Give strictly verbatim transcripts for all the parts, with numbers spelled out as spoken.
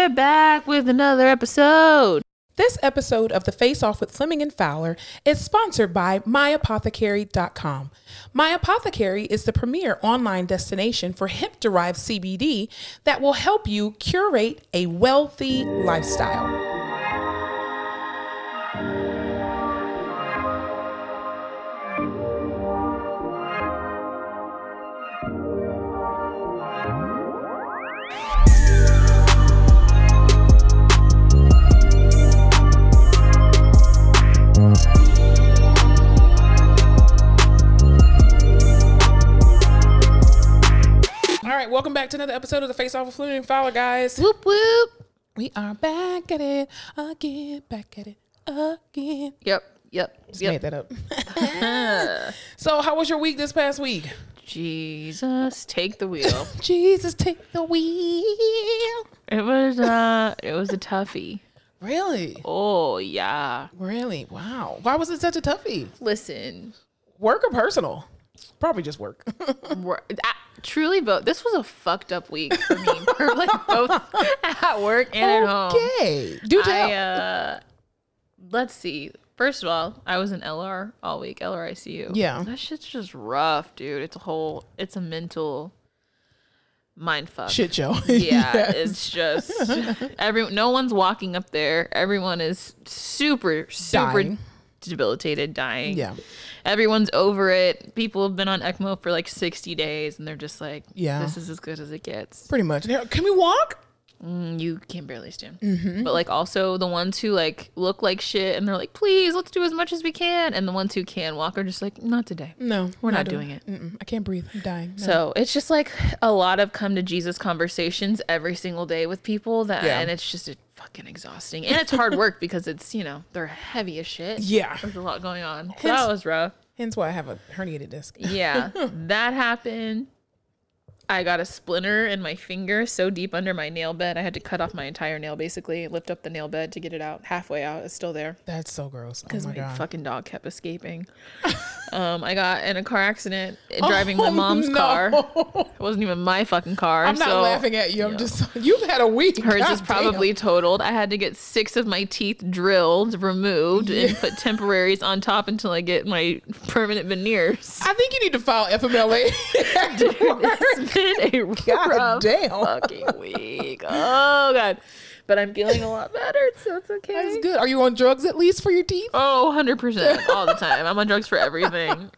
We're back with another episode. This episode of The Face Off with Fleming and Fowler is sponsored by my apothecary dot com. MyApothecary is the premier online destination for hemp-derived C B D that will help you curate a wealthy lifestyle. Welcome back to another episode of The Face Off with Fleming and Fowler, guys. Whoop, whoop. We are back at it again, back at it again. Yep, yep, Just yep. made that up. So how was your week this past week? Jesus, take the wheel. Jesus, take the wheel. It was, uh, it was a toughie. Really? Oh, yeah. Really? Wow. Why was it such a toughie? Listen. Work or personal? Probably just work. work. I, Truly both. This was a fucked up week for me. For like both at work and okay. at home. Okay. Do tell. I, uh, let's see. First of all, I was in L R all week. L R I C U. Yeah. That shit's just rough, dude. It's a whole, it's a mental mind fuck. Shit show. Yeah. Yes. It's just, every, no one's walking up there. Everyone is super, super dying. debilitated, dying. Yeah. Everyone's over it. People have been on ECMO for like sixty days and they're just like, yeah, this is as good as it gets. Pretty much. Can we walk? Mm, you can barely stand. Mm-hmm. But like also the ones who like look like shit and they're like, please, let's do as much as we can. And the ones who can walk are just like, not today. No, we're not, not doing, doing it. it. I can't breathe. I'm dying. No. So it's just like a lot of come to Jesus conversations every single day with people that, yeah. and it's just a fucking exhausting, and it's hard work because it's, you know, they're heavy as shit. Yeah, there's a lot going on. Hence, so that was rough. Hence why I have a herniated disc. Yeah, that happened. I got a splinter in my finger so deep under my nail bed, I had to cut off my entire nail. Basically, lift up the nail bed to get it out. Halfway out, it's still there. That's so gross. Because oh my, my God. fucking dog kept escaping. um, I got in a car accident driving oh, my mom's no. car. It wasn't even my fucking car. I'm not so, laughing at you. I'm you know, just you've had a week. Hers God is probably damn. totaled. I had to get six of my teeth drilled, removed, yeah. and put temporaries on top until I get my permanent veneers. I think you need to file F M L A. Dude, a God damn fucking week. Oh God. But I'm feeling a lot better, so it's okay. That's good. Are you on drugs at least for your teeth? Oh, one hundred percent all the time. I'm on drugs for everything.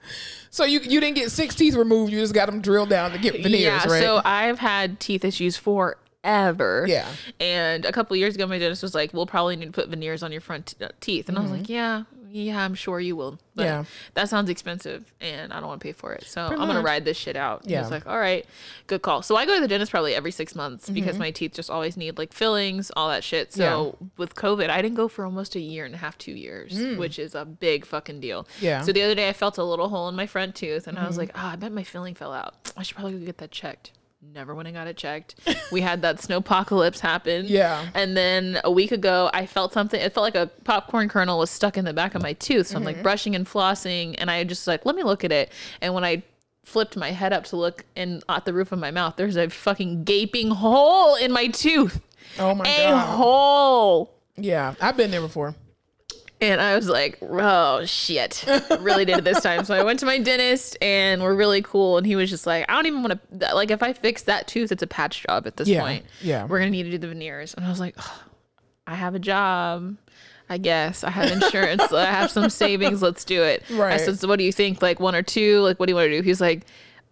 So you you didn't get six teeth removed, you just got them drilled down to get veneers, yeah, right? So I've had teeth issues for ever. Yeah. And a couple of years ago my dentist was like, we'll probably need to put veneers on your front t- teeth. And mm-hmm. I was like, yeah, yeah, I'm sure you will. But yeah. that sounds expensive and I don't want to pay for it. So Pretty I'm going to ride this shit out. Yeah. And it's like, all right, good call. So I go to the dentist probably every six months mm-hmm. because my teeth just always need like fillings, all that shit. So yeah. with COVID, I didn't go for almost a year and a half, two years, mm. which is a big fucking deal. Yeah. So the other day I felt a little hole in my front tooth and mm-hmm. I was like, ah, oh, I bet my filling fell out. I should probably go get that checked. Never went and got it checked. We had that snowpocalypse happen. Yeah. And then a week ago, I felt something. It felt like a popcorn kernel was stuck in the back of my tooth. So mm-hmm. I'm like brushing and flossing. And I just like, let me look at it. And when I flipped my head up to look in at the roof of my mouth, there's a fucking gaping hole in my tooth. Oh my a God. A hole. Yeah. I've been there before. And I was like, oh, shit. I really did it this time. So I went to my dentist and we're really cool. And he was just like, I don't even want to, like, if I fix that tooth, it's a patch job at this yeah, point. Yeah. We're going to need to do the veneers. And I was like, oh, I have a job. I guess I have insurance. I have some savings. Let's do it. Right. I said, so what do you think? Like one or two? Like, what do you want to do? He's like,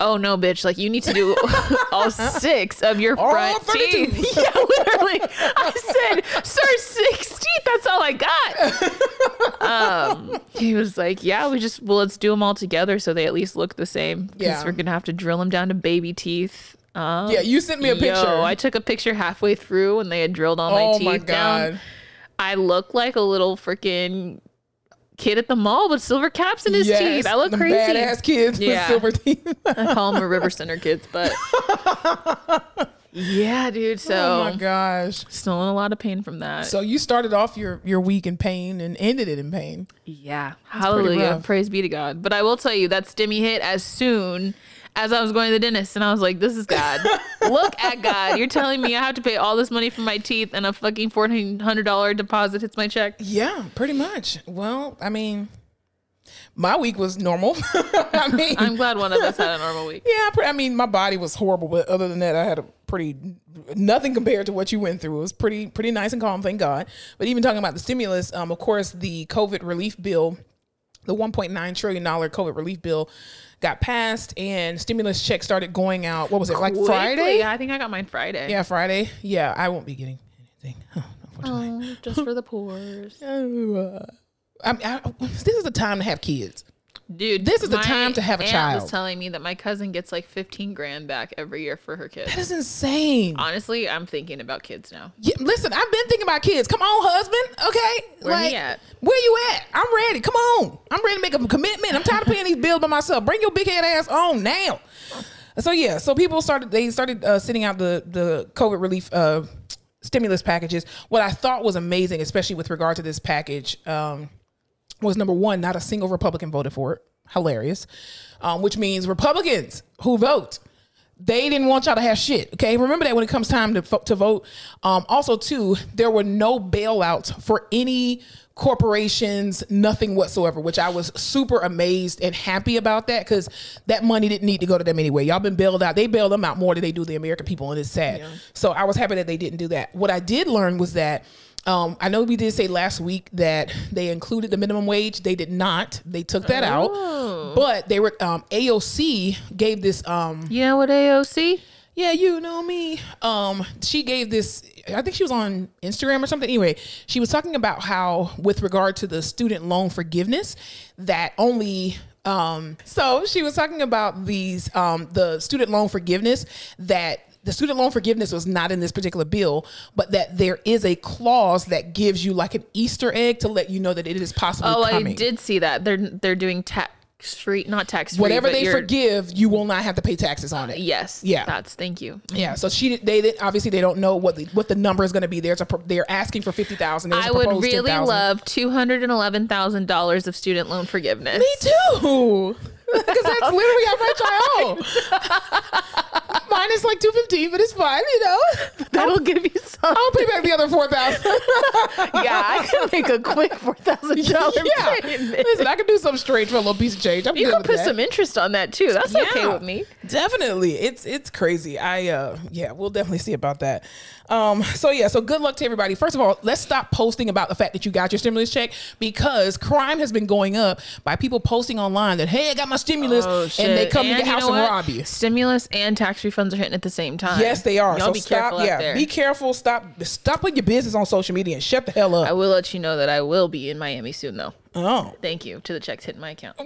oh no, bitch, like you need to do all six of your all front teeth. Yeah, literally. I said, sir, six teeth, that's all I got. Um, he was like, yeah, we just, well, let's do them all together so they at least look the same. Because yeah. we're going to have to drill them down to baby teeth. Um, yeah, you sent me a picture. Yo, I took a picture halfway through and they had drilled all oh my teeth my God. down. I look like a little freaking kid at the mall with silver caps in his yes, teeth. I look crazy. Badass kids yeah. with silver teeth. I call them a River Center kids, but yeah, dude. So oh my gosh, still in a lot of pain from that. So you started off your your week in pain and ended it in pain. Yeah, that's hallelujah, praise be to God. But I will tell you that stimmy hit as soon as I was going to the dentist, and I was like, this is God. Look at God. You're telling me I have to pay all this money for my teeth and a fucking fourteen hundred dollars deposit hits my check? Yeah, pretty much. Well, I mean, my week was normal. I mean, I'm glad one of us had a normal week. Yeah, I mean, my body was horrible, but other than that, I had a pretty nothing compared to what you went through. It was pretty pretty nice and calm, thank God. But even talking about the stimulus, um, of course, the COVID relief bill, the one point nine trillion dollars COVID relief bill got passed, and stimulus checks started going out. What was it, like Quickly. Friday? Yeah, I think I got mine Friday. Yeah, Friday. Yeah, I won't be getting anything. Oh, oh just for the poors. Oh, I mean, I, this is the time to have kids, dude. This is the time to have a child. My aunt was telling me that my cousin gets like fifteen grand back every year for her kids. That is insane. Honestly, I'm thinking about kids now. Yeah, listen, I've been thinking about kids. Come on, husband. Okay, where like, he at? Where you at? I'm ready. Come on, I'm ready to make a commitment. I'm tired of paying these bills by myself. Bring your big head ass on now. So yeah, so people started. They started uh, sending out the the COVID relief uh, stimulus packages. What I thought was amazing, especially with regard to this package. Um, was number one, not a single Republican voted for it. Hilarious. Um, which means Republicans who vote, they didn't want y'all to have shit. Okay. Remember that when it comes time to, to vote. Um, also too, there were no bailouts for any corporations, nothing whatsoever, which I was super amazed and happy about that. Cause that money didn't need to go to them anyway. Y'all been bailed out. They bail them out more than they do the American people. And it's sad. Yeah. So I was happy that they didn't do that. What I did learn was that Um, I know we did say last week that they included the minimum wage. They did not. They took that oh. out. But they were um, A O C gave this. Um, you know what A O C? Yeah, you know me. Um, she gave this. I think she was on Instagram or something. Anyway, she was talking about how, with regard to the student loan forgiveness, that only. Um, so she was talking about these um, the student loan forgiveness that. The student loan forgiveness was not in this particular bill, but that there is a clause that gives you like an Easter egg to let you know that it is possibly oh, coming. I did see that. They're they're doing tax free, not tax free. Whatever they forgive, you will not have to pay taxes on it. Yes. Yeah. That's thank you. Yeah. So she they, they obviously they don't know what the what the number is going to be. There's a they're asking for fifty thousand. I would really ten thousand love two hundred and eleven thousand dollars of student loan forgiveness. Me too. Because that's literally how much I owe. Mine is like two fifteen, but it's fine, you know. That'll give you some. I'll pay back the other four thousand. Yeah, I can make a quick four thousand dollars. Yeah, payment. Listen, I can do something straight for a little piece of change. I'm you can put that. Some interest on that too. That's yeah, okay with me. Definitely, it's it's crazy. I uh, yeah, we'll definitely see about that. Um, so yeah, so good luck to everybody. First of all, let's stop posting about the fact that you got your stimulus check, because crime has been going up by people posting online that, hey, I got my stimulus, oh, and they come and to your house and rob you. Stimulus and tax refunds are hitting at the same time. Yes, they are. Y'all so be stop, careful yeah, out there. Be careful. Stop, stop putting your business on social media and shut the hell up. I will let you know that I will be in Miami soon, though. Oh, thank you to the checks hitting my account.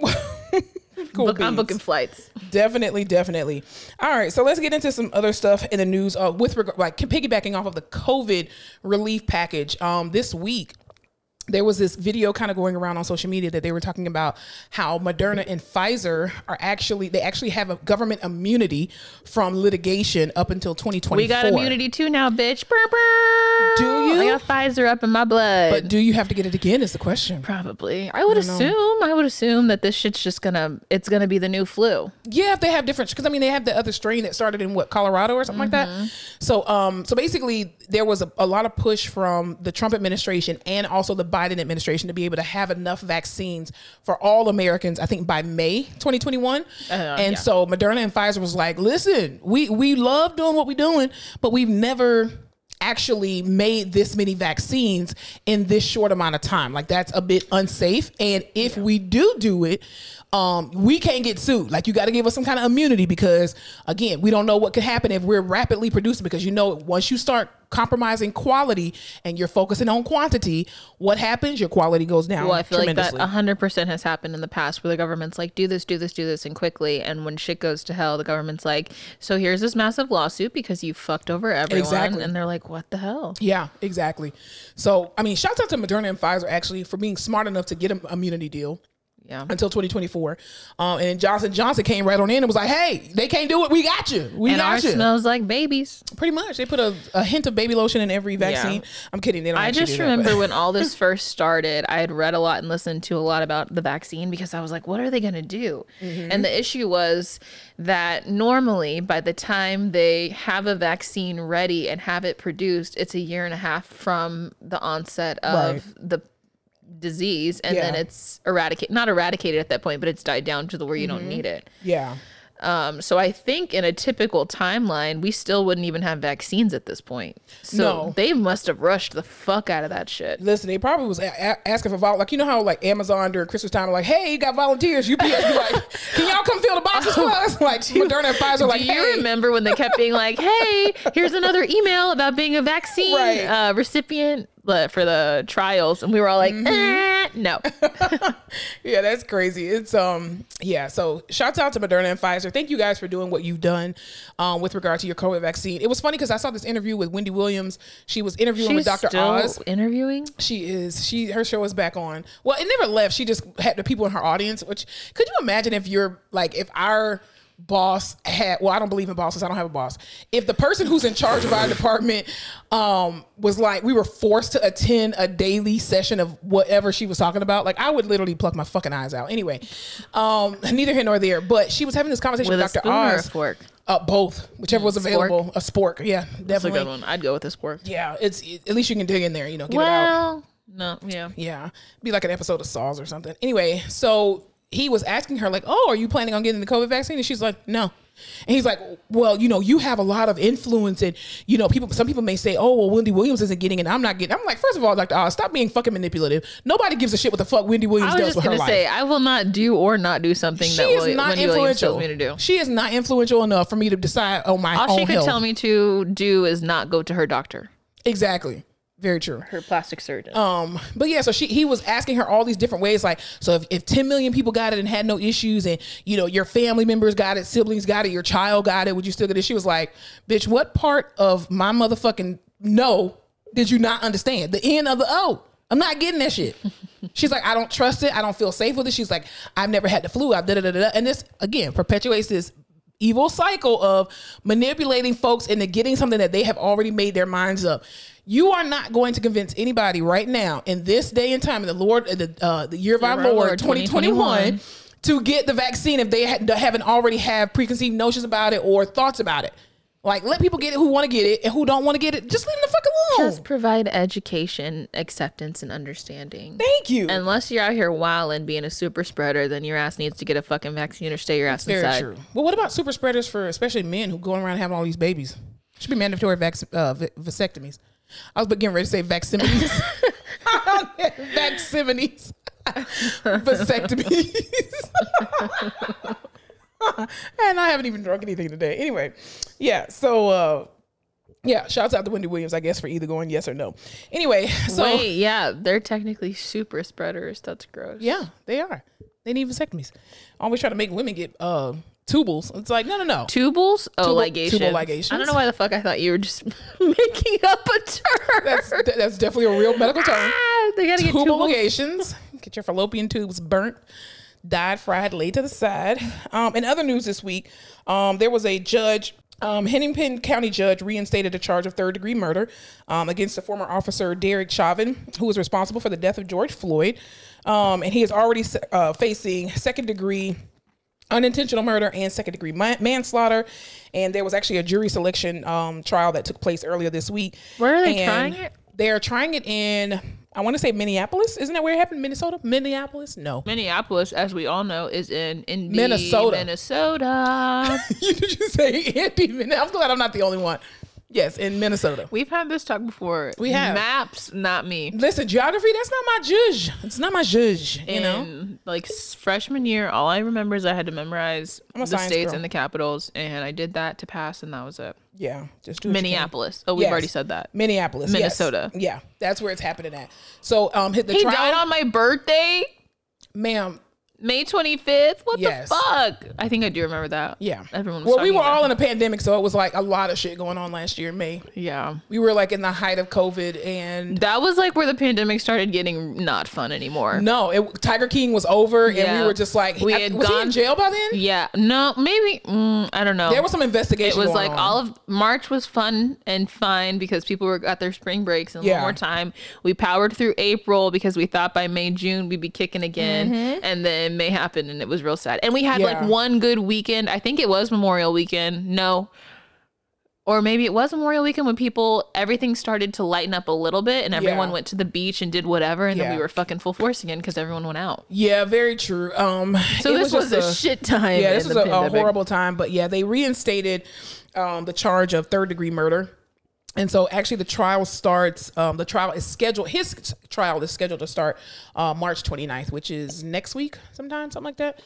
Cool Book, I'm booking flights. Definitely, definitely. All right, so let's get into some other stuff in the news uh, with regard, like piggybacking off of the COVID relief package. Um, this week, there was this video kind of going around on social media that they were talking about how Moderna and Pfizer are actually, they actually have a government immunity from litigation up until twenty twenty-four. We got immunity too now, bitch. Burr, burr. Do you? I got Pfizer up in my blood. But do you have to get it again is the question. Probably. I would I assume, know. I would assume that this shit's just gonna, it's gonna be the new flu. Yeah, if they have different, because I mean, they have the other strain that started in what, Colorado or something mm-hmm. like that. So, um, so basically there was a, a lot of push from the Trump administration and also the Biden administration to be able to have enough vaccines for all Americans, I think by May twenty twenty-one. Uh, and yeah. so Moderna and Pfizer was like, listen, we, we love doing what we're doing, but we've never actually made this many vaccines in this short amount of time. Like that's a bit unsafe. And if yeah. we do do it, um, we can't get sued. Like you got to give us some kind of immunity because again, we don't know what could happen if we're rapidly producing, because you know, once you start compromising quality and you're focusing on quantity, what happens? Your quality goes down. Well, I feel like that one hundred percent has happened in the past where the government's like, do this, do this, do this, and quickly. And when shit goes to hell, the government's like, so here's this massive lawsuit because you fucked over everyone. Exactly. And they're like, what the hell? Yeah, exactly. So, I mean, shout out to Moderna and Pfizer actually for being smart enough to get an immunity deal. Yeah. Until twenty twenty-four. Um, and Johnson Johnson came right on in and was like, hey, they can't do it. We got you. We and got ours you. Smells like babies. Pretty much. They put a, a hint of baby lotion in every vaccine. Yeah. I'm kidding. They don't I just do remember that, when all this first started, I had read a lot and listened to a lot about the vaccine because I was like, what are they going to do? Mm-hmm. And the issue was that normally by the time they have a vaccine ready and have it produced, it's a year and a half from the onset of right. the disease, and yeah. then it's eradicated, not eradicated at that point, but it's died down to the where you mm-hmm. don't need it. Yeah. Um, so I think in a typical timeline, we still wouldn't even have vaccines at this point. So no. They must have rushed the fuck out of that shit. Listen, they probably was a- a- asking for vol- like, you know how like Amazon during Christmas time, like, hey, you got volunteers. U P S be like, can y'all come fill the boxes for us? Like Moderna and Pfizer. Like, do you hey. remember when they kept being like, hey, here's another email about being a vaccine right. uh, recipient for the trials, and we were all like mm-hmm. eh, no. Yeah, that's crazy. It's um yeah so shouts out to Moderna and Pfizer. Thank you guys for doing what you've done um with regard to your COVID vaccine. It was funny because I saw this interview with Wendy Williams. She was interviewing She's with Doctor still Oz interviewing she is she her show is back on. Well, it never left. She just had the people in her audience, which could you imagine if you're like if our boss had well I don't believe in bosses, I don't have a boss. If the person who's in charge of our department um was like we were forced to attend a daily session of whatever she was talking about, like I would literally pluck my fucking eyes out. Anyway, um neither here nor there, but she was having this conversation with, with Doctor Oz. Uh, both, whichever was available. Spork. A spork, yeah, definitely. That's a good one. I'd go with a spork. Yeah, it's it, at least you can dig in there, you know, get well, it out. No, yeah, yeah, be like an episode of Saws or something. Anyway, so he was asking her like, oh, are you planning on getting the COVID vaccine? And she's like, no. And he's like, well, you know, you have a lot of influence and, you know, people, some people may say, oh, well, Wendy Williams isn't getting it. I'm not getting it. I'm like, first of all, Doctor Oz, stop being fucking manipulative. Nobody gives a shit what the fuck Wendy Williams does with her life. I was just going to say, I will not do or not do something that Wendy Williams tells me to do. She is not influential enough for me to decide on my own health. All she could tell me to do is not go to her doctor. Exactly. Very true. Her plastic surgeon. Um, but yeah, so she he was asking her all these different ways, like, so if, if ten million people got it and had no issues, and you know your family members got it, siblings got it, your child got it, would you still get it? She was like, bitch, what part of my motherfucking no did you not understand? The end of the oh. I'm not getting that shit. She's like, I don't trust it. I don't feel safe with it. She's like, I've never had the flu. I've da da da da. And this again perpetuates this evil cycle of manipulating folks into getting something that they have already made their minds up. You are not going to convince anybody right now in this day and time in the Lord, the uh, the year of our Lord, Lord twenty twenty-one, to get the vaccine if they ha- haven't already have preconceived notions about it or thoughts about it. Like, let people get it who want to get it, and who don't want to get it, just leave them the fuck alone. Just provide education, acceptance, and understanding. Thank you. Unless you're out here wilding, being a super spreader, then your ass needs to get a fucking vaccine or stay your ass That's inside. Very true. Well, what about super spreaders for especially men who go around having all these babies? Should be mandatory vac- uh, vasectomies. I was getting ready to say vaccinities. Vaccinities. Vasectomies. And I haven't even drunk anything today. Anyway, yeah, so uh yeah, shouts out to Wendy Williams, I guess, for either going yes or no. Anyway, so wait, yeah, they're technically super spreaders. That's gross. Yeah, they are. They need vasectomies. Always try to make women get uh tubals. It's like, no, no, no. Tubals? Oh, tubal, ligations. Tubal ligations. I don't know why the fuck I thought you were just making up a term. That's that's definitely a real medical term. Ah, they gotta tubal get tubal ligations. Get your fallopian tubes burnt. Died fried, laid to the side. Um, in other news this week, um, there was a judge, um, Hennepin County judge reinstated a charge of third degree murder um, against the former officer Derek Chauvin, who was responsible for the death of George Floyd. Um, and he is already uh, facing second degree unintentional murder and second degree manslaughter. And there was actually a jury selection um, trial that took place earlier this week. Where are they and trying it? They're trying it in... I want to say Minneapolis. Isn't that where it happened? Minnesota? Minneapolis? No. Minneapolis, as we all know, is in Indy, Minnesota. Minnesota. You did you say Indy, Minnesota? I'm glad I'm not the only one. Yes, in Minnesota. We've had this talk before. We have. Maps, not me. Listen, geography, that's not my judge. It's not my judge, you in, know? Like, freshman year, all I remember is I had to memorize the states girl. and the capitals, and I did that to pass, and that was it. Yeah, just do Minneapolis. Oh, we've yes. already said that. Minneapolis, Minnesota. Yes. Yeah, that's where it's happening at. So, um, hit the he trial. Died on my birthday, ma'am. May twenty-fifth? What yes. the fuck? I think I do remember that. Yeah. Everyone was well, we were all that. in a pandemic, so it was like a lot of shit going on last year in May. Yeah. We were like in the height of COVID, and... That was like where the pandemic started getting not fun anymore. No, it, Tiger King was over, yeah. and we were just like... We I, had was gone, he in jail by then? Yeah. No, maybe... Mm, I don't know. There was some investigation. It was like on. all of... March was fun and fine because people were at their spring breaks and a yeah. little more time. We powered through April because we thought by May, June, we'd be kicking again. Mm-hmm. And then May happened, and it was real sad, and we had yeah. like one good weekend. I think it was Memorial Weekend no or maybe it was Memorial Weekend when people everything started to lighten up a little bit, and everyone yeah. went to the beach and did whatever, and yeah. then we were fucking full force again because everyone went out. Yeah very true. Um so this was, was a, a shit time. Yeah this was a, a horrible time. But yeah, they reinstated um the charge of third degree murder. And so actually the trial starts, um, the trial is scheduled, his trial is scheduled to start uh, March twenty-ninth, which is next week sometime, something like that.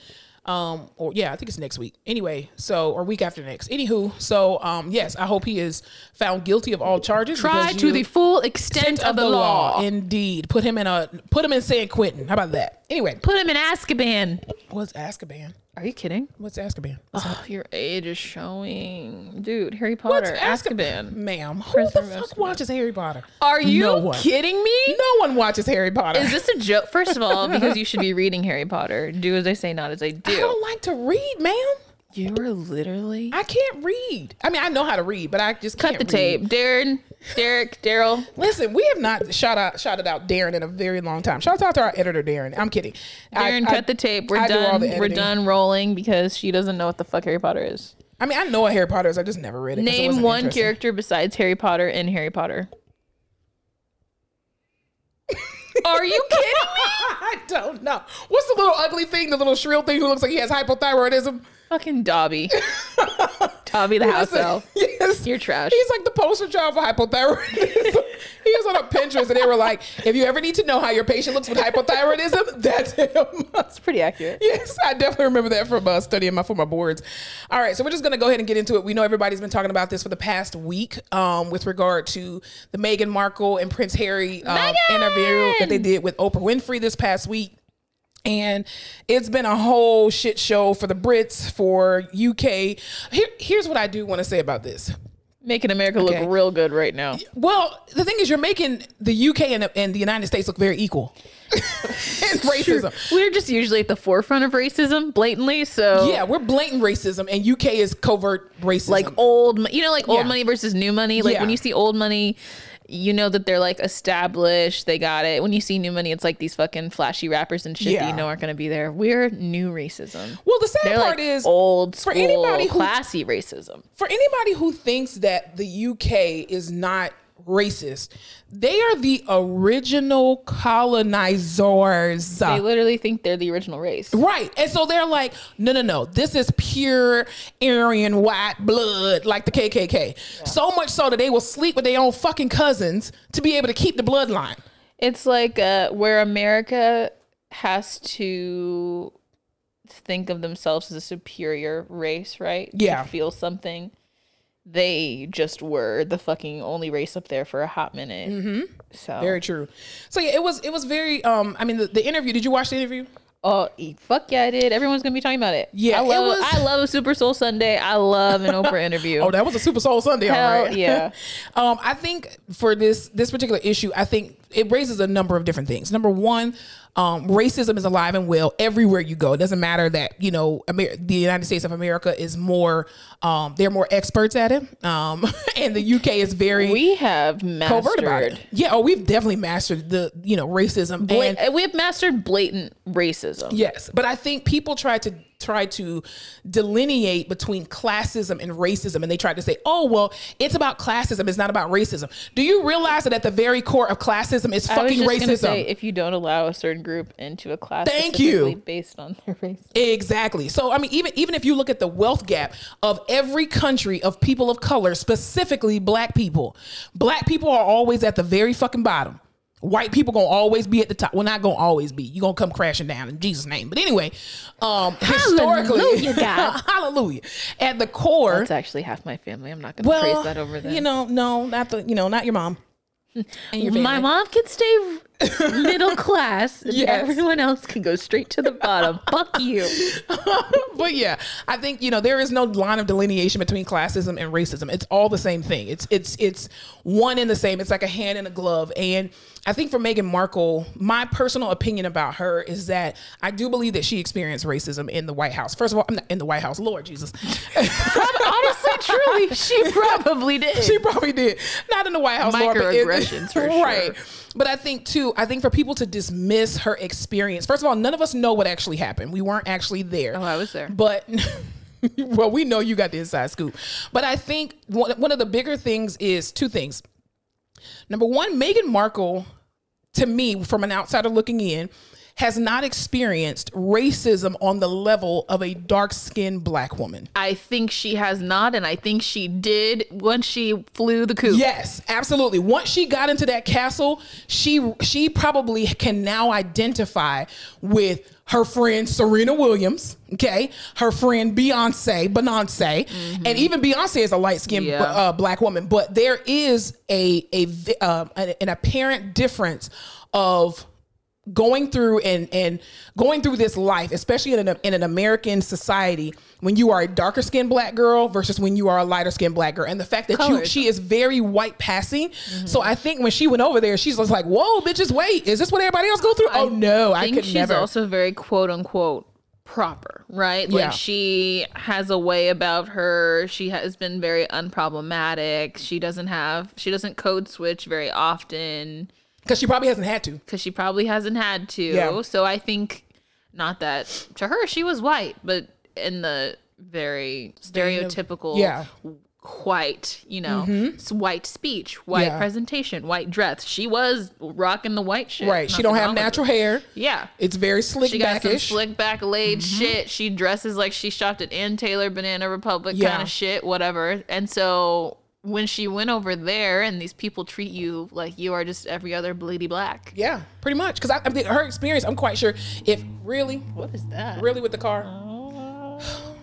Um, or yeah, I think it's next week. Anyway, so, or week after next. Anywho, so um, yes, I hope he is found guilty of all charges. Tried to the full extent, extent of, of the, the law. law. Indeed. Put him in a, put him in San Quentin. How about that? Anyway. Put him in Azkaban. What's Azkaban? Are you kidding? What's Azkaban? What's oh, that? Your age is showing. Dude, Harry Potter. What's Azkaban? Azkaban? Ma'am, who Prisoner the fuck Azkaban. watches Harry Potter? Are you no kidding me? No one watches Harry Potter. Is this a joke? First of all, because you should be reading Harry Potter. Do as I say, not as I do. I don't like to read, ma'am. You are literally... I can't read. I mean, I know how to read, but I just Cut can't Cut the read. tape. Darren, Derek, Daryl. Listen, we have not shot out, shouted out Darren in a very long time. Shout out to our editor, Darren. I'm kidding. Darren, I, cut I, the tape. We're I done. Do We're done rolling because she doesn't know what the fuck Harry Potter is. I mean, I know what Harry Potter is. I just never read it. Name it one character besides Harry Potter in Harry Potter. Are you kidding me? I don't know. What's the little ugly thing, the little shrill thing who looks like he has hypothyroidism? Fucking Dobby. Dobby the house elf. Yes. You're trash. He's like the poster child for hypothyroidism. He was on a Pinterest and they were like, if you ever need to know how your patient looks with hypothyroidism, that's him. That's pretty accurate. Yes, I definitely remember that from uh, studying my for my boards. All right, so we're just going to go ahead and get into it. We know everybody's been talking about this for the past week um, with regard to the Meghan Markle and Prince Harry um, interview that they did with Oprah Winfrey this past week. And it's been a whole shit show for the Brits, for U K. Here, here's what I do want to say about this. Making America okay. look real good right now. Well, the thing is, you're making the U K and, and the United States look very equal. It's racism. Sure. We're just usually at the forefront of racism, blatantly. So yeah, we're blatant racism, and U K is covert racism. Like old, you know, like old yeah. money versus new money. Like yeah. when you see old money, you know that they're like established, they got it. When you see new money, it's like these fucking flashy rappers and shit yeah. that you know aren't going to be there. We're new racism. Well, the sad they're part like is old school, for anybody who, classy racism. For anybody who thinks that the U K is not racist, they are the original colonizers. They literally think they're the original race, right? And so they're like, no no no this is pure Aryan white blood, like the K K K. yeah. So much so that they will sleep with their own fucking cousins to be able to keep the bloodline. It's like uh where America has to think of themselves as a superior race, right? Yeah to feel something. They just were the fucking only race up there for a hot minute. Mm-hmm. So very true. So yeah, it was it was very. Um, I mean, the, the interview. Did you watch the interview? Oh, fuck yeah, I did. Everyone's gonna be talking about it. Yeah, I love. It was... I love a Super Soul Sunday. I love an Oprah interview. Oh, that was a Super Soul Sunday, Hell all right. Yeah. um, I think for this this particular issue, I think it raises a number of different things. Number one, um, racism is alive and well everywhere you go. It doesn't matter that, you know, Amer- the United States of America is more, um, they're more experts at it. Um, and the U K is very We have mastered. covert about it. Yeah. Oh, we've definitely mastered the, you know, racism. Blat- and we've mastered blatant racism. Yes. But I think people try to, try to delineate between classism and racism, and they try to say, oh, well, it's about classism, it's not about racism. Do you realize that at the very core of classism is fucking racism? I was just gonna say, if you don't allow a certain group into a class Thank you. based on their race. Exactly. So I mean, even even if you look at the wealth gap of every country of people of color, specifically black people, black people are always at the very fucking bottom. White people gonna always be at the top. Well, not gonna always be. You're gonna come crashing down in Jesus' name. But anyway, um, historically, hallelujah, God. Hallelujah. At the core, that's actually half my family. I'm not gonna well, praise that over them. You know, no, not the. You know, not your mom. And your family. My mom can stay middle class. Yes. Everyone else can go straight to the bottom. Fuck you. But yeah, I think, you know, there is no line of delineation between classism and racism. It's all the same thing. It's it's it's one and the same. It's like a hand in a glove. And I think for Meghan Markle, my personal opinion about her is that I do believe that she experienced racism in the White House. First of all, I'm not in the White House. Lord Jesus. Honestly, truly, she probably did. She probably did. Not in the White House. Microaggressions, for sure. Right. But I think too, I think for people to dismiss her experience, first of all, none of us know what actually happened. We weren't actually there. Oh, I was there. But... well, we know you got the inside scoop. But I think one of the bigger things is two things. Number one, Meghan Markle, to me, from an outsider looking in, has not experienced racism on the level of a dark-skinned black woman. I think she has not, and I think she did once she flew the coop. Yes, absolutely. Once she got into that castle, she she probably can now identify with her friend Serena Williams, okay? Her friend Beyonce, Beyonce, mm-hmm. and even Beyonce is a light-skinned yeah. uh, black woman, but there is a, a uh, an apparent difference of going through and and going through this life, especially in an, in an American society, when you are a darker skinned black girl versus when you are a lighter skinned black girl. And the fact that you, she is very white passing. Mm-hmm. So I think when she went over there, she's just like, whoa, bitches, wait, is this what everybody else go through? I oh no, I could she's never. She's also very quote unquote proper, right? Yeah. Like she has a way about her. She has been very unproblematic. She doesn't have, she doesn't code switch very often. Because she probably hasn't had to. Because she probably hasn't had to. Yeah. So I think, not that to her, she was white, but in the very stereotypical yeah. white, you know, mm-hmm. white speech, white yeah. presentation, white dress. She was rocking the white shit. Right. Nothing she don't have natural hair. Yeah. It's very slick she back-ish. She got some slick back laid mm-hmm. shit. She dresses like she shopped at Ann Taylor, Banana Republic yeah. kind of shit, whatever. And so... when she went over there and these people treat you like you are just every other bleedy black. Yeah, pretty much. Because I, I mean, her experience, I'm quite sure if really. What is that? Really with the car. Oh,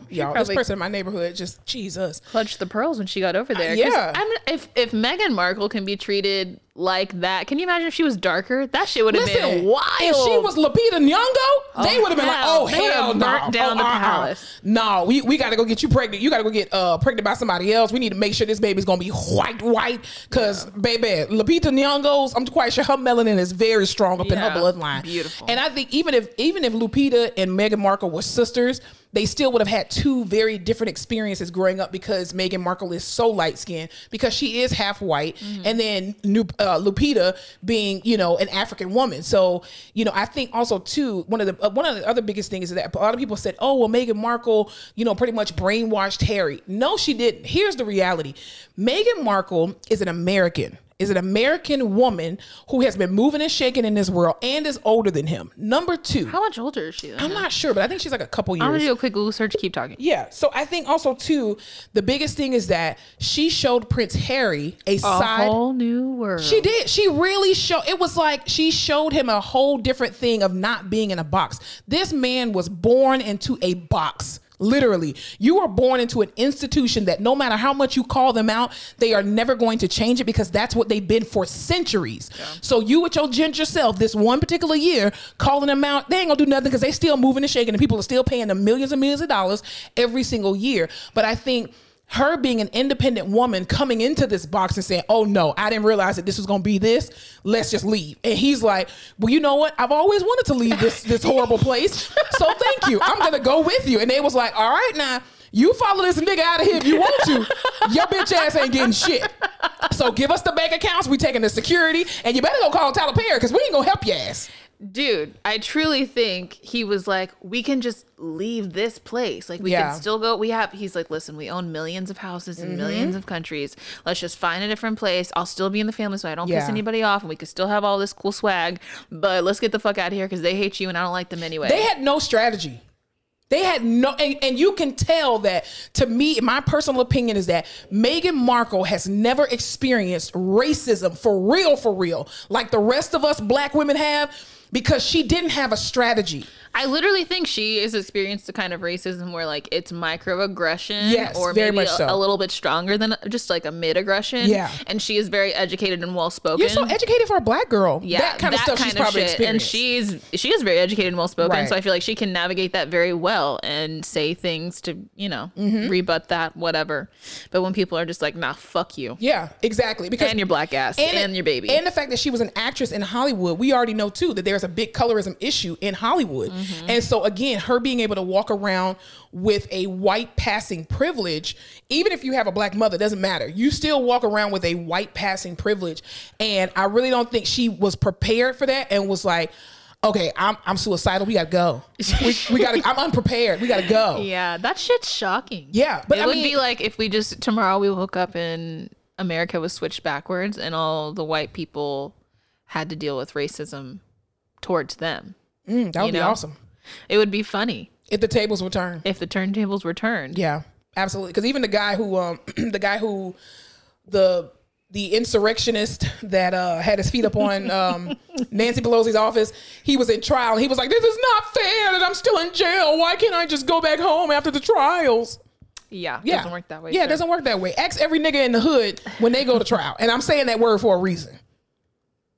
y'all, this person in my neighborhood just, Jesus. Clutched the pearls when she got over there. Uh, yeah. I'm, if, if Meghan Markle can be treated like that, can you imagine if she was darker? That shit would have been wild. If she was Lupita Nyong'o, oh, they would have been like, oh, they hell no. Burnt down oh, the uh-uh. palace. No, we, we got to go get you pregnant. You got to go get uh, pregnant by somebody else. We need to make sure this baby's going to be white, white. Because, yeah. baby, Lupita Nyong'o's, I'm quite sure her melanin is very strong up yeah. in her bloodline. Beautiful. And I think even if even if Lupita and Meghan Markle were sisters, they still would have had two very different experiences growing up because Meghan Markle is so light-skinned, because she is half white. Mm-hmm. And then new. Uh, Uh, Lupita being, you know, an African woman. So, you know, I think also too, one of the uh, one of the other biggest things is that a lot of people said, oh, well, Meghan Markle, you know, pretty much brainwashed Harry. No, she didn't. Here's the reality. Meghan Markle is an American, is an American woman who has been moving and shaking in this world and is older than him. Number two. How much older is she? I'm not sure, but I think she's like a couple years. I'm going to do a quick Google search. Keep talking. Yeah. So I think also too, the biggest thing is that she showed Prince Harry a, a side. A whole new world. She did. She really showed. It was like she showed him a whole different thing of not being in a box. This man was born into a box. Literally, you are born into an institution that no matter how much you call them out, they are never going to change it because that's what they've been for centuries. Yeah. So you with your ginger self this one particular year calling them out, they ain't gonna do nothing because they still moving and shaking and people are still paying them millions and millions of dollars every single year. But I think her being an independent woman coming into this box and saying, oh no, I didn't realize that this was going to be this. Let's just leave. And he's like, well, you know what? I've always wanted to leave this, this horrible place. So thank you. I'm going to go with you. And they was like, all right, now you follow this nigga out of here. If you want to, your bitch ass ain't getting shit. So give us the bank accounts. We taking the security and you better go call Tyler Perry because we ain't going to help your ass. Dude, I truly think he was like, we can just leave this place. Like, we yeah. can still go. We have, he's like, listen, we own millions of houses in mm-hmm. millions of countries. Let's just find a different place. I'll still be in the family so I don't yeah. piss anybody off. And we could still have all this cool swag. But let's get the fuck out of here because they hate you and I don't like them anyway. They had no strategy. They had no, and, and you can tell that, to me, my personal opinion is that Meghan Markle has never experienced racism for real, for real, like the rest of us black women have, because she didn't have a strategy. I literally think she has experienced the kind of racism where like it's microaggression, yes, or maybe a, so. a little bit stronger than just like a mid-aggression. Yeah. And she is very educated and well-spoken. You're so educated for a black girl. Yeah. That kind that of stuff kind she's of probably shit. experienced. And she's, she is very educated and well-spoken. Right. So I feel like she can navigate that very well and say things to, you know, mm-hmm. rebut that, whatever. But when people are just like, nah, fuck you. Yeah, exactly. Because and your black ass and, and it, your baby. And the fact that she was an actress in Hollywood, we already know too that there's a big colorism issue in Hollywood. Mm-hmm. And so again, her being able to walk around with a white passing privilege, even if you have a black mother, doesn't matter. You still walk around with a white passing privilege. And I really don't think she was prepared for that and was like, okay, I'm I'm suicidal. We gotta go. We, we gotta. I'm unprepared. We gotta go. Yeah, that shit's shocking. Yeah, but it I would mean, be like if we just tomorrow we woke up and America was switched backwards and all the white people had to deal with racism towards them. Mm, that would you be know? awesome. It would be funny if the tables were turned. If the turntables were turned. Yeah, absolutely. Because even the guy who, um, the guy who, the the insurrectionist that uh, had his feet up on um, Nancy Pelosi's office, he was in trial. And he was like, "This is not fair that I'm still in jail. Why can't I just go back home after the trials?" Yeah, yeah. It doesn't work that way. Yeah, sure. It doesn't work that way. Ask every nigga in the hood when they go to trial, and I'm saying that word for a reason,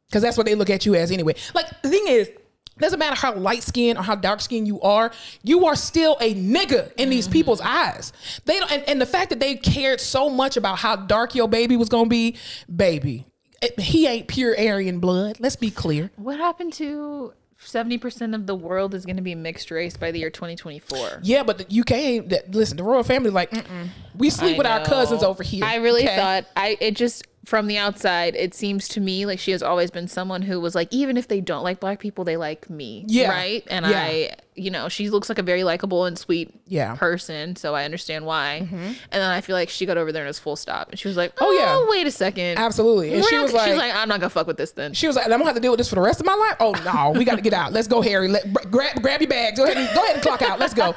because that's what they look at you as anyway. Like the thing is, doesn't matter how light skinned or how dark skinned you are, you are still a nigga in these mm-hmm. people's eyes. They don't, and, and the fact that they cared so much about how dark your baby was gonna be, baby, it, he ain't pure Aryan blood. Let's be clear. What happened to seventy percent of the world is gonna be mixed race by the year twenty twenty-four? Yeah, but the U K ain't that. Listen, the royal family, like, mm-mm. we sleep I with know. our cousins over here. I really okay? thought I it just. From the outside, it seems to me like she has always been someone who was like, even if they don't like black people, they like me. Yeah. Right. And yeah. I, you know, she looks like a very likable and sweet yeah. person. So I understand why. Mm-hmm. And then I feel like she got over there and it was full stop. And she was like, oh, oh yeah, wait a second. Absolutely. And We're she not, was like, she's like, I'm not going to fuck with this then. She was like, I'm going to have to deal with this for the rest of my life. Oh, no, we got to get out. Let's go, Harry. Let, grab, grab your bags. Go ahead and, go ahead and clock out. Let's go.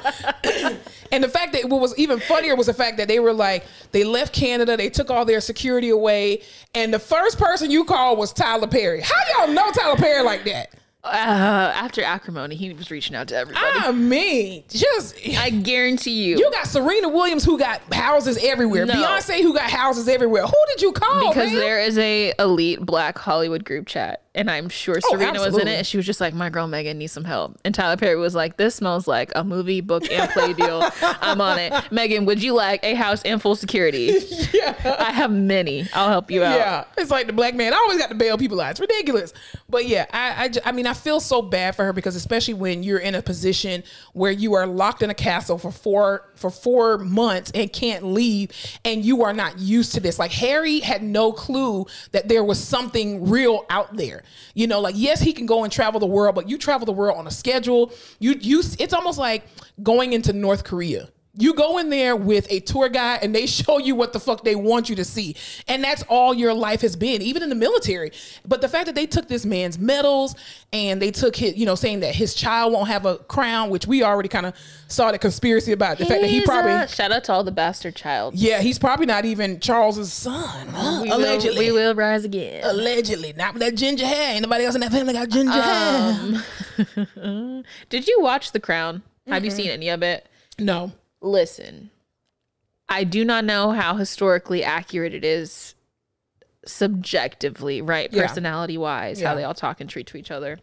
And the fact that what was even funnier was the fact that they were like, they left Canada. They took all their security away. And the first person you called was Tyler Perry. How y'all know Tyler Perry like that? Uh, after acrimony, he was reaching out to everybody. I mean, just I guarantee you, you got Serena Williams who got houses everywhere, no. Beyonce who got houses everywhere. Who did you call? Because man? there is a elite Black Hollywood group chat, and I'm sure Serena oh, was in it. And she was just like, "My girl Megan needs some help." And Tyler Perry was like, "This smells like a movie, book, and play deal. I'm on it. Megan, would you like a house and full security? Yeah, I have many. I'll help you out." Yeah, it's like the black man. I always got to bail people out. It's ridiculous. But yeah, I, I, I mean, I feel so bad for her, because especially when you're in a position where you are locked in a castle for four for four months and can't leave, and you are not used to this. Like Harry had no clue that there was something real out there. You know, like, yes, he can go and travel the world, but you travel the world on a schedule. You you it's almost like going into North Korea. You go in there with a tour guide and they show you what the fuck they want you to see. And that's all your life has been, even in the military. But the fact that they took this man's medals and they took his, you know, saying that his child won't have a crown, which we already kind of saw the conspiracy about. The he's fact that he probably... A, shout out to all the bastard child. Yeah, he's probably not even Charles's son. Huh? We Allegedly. Will, we will rise again. Allegedly. Not with that ginger hair. Ain't nobody else in that family got ginger um, hair. Did you watch The Crown? Mm-hmm. Have you seen any of it? No. Listen, I do not know how historically accurate it is subjectively, right? Yeah. Personality wise, yeah. How they all talk and treat to each other.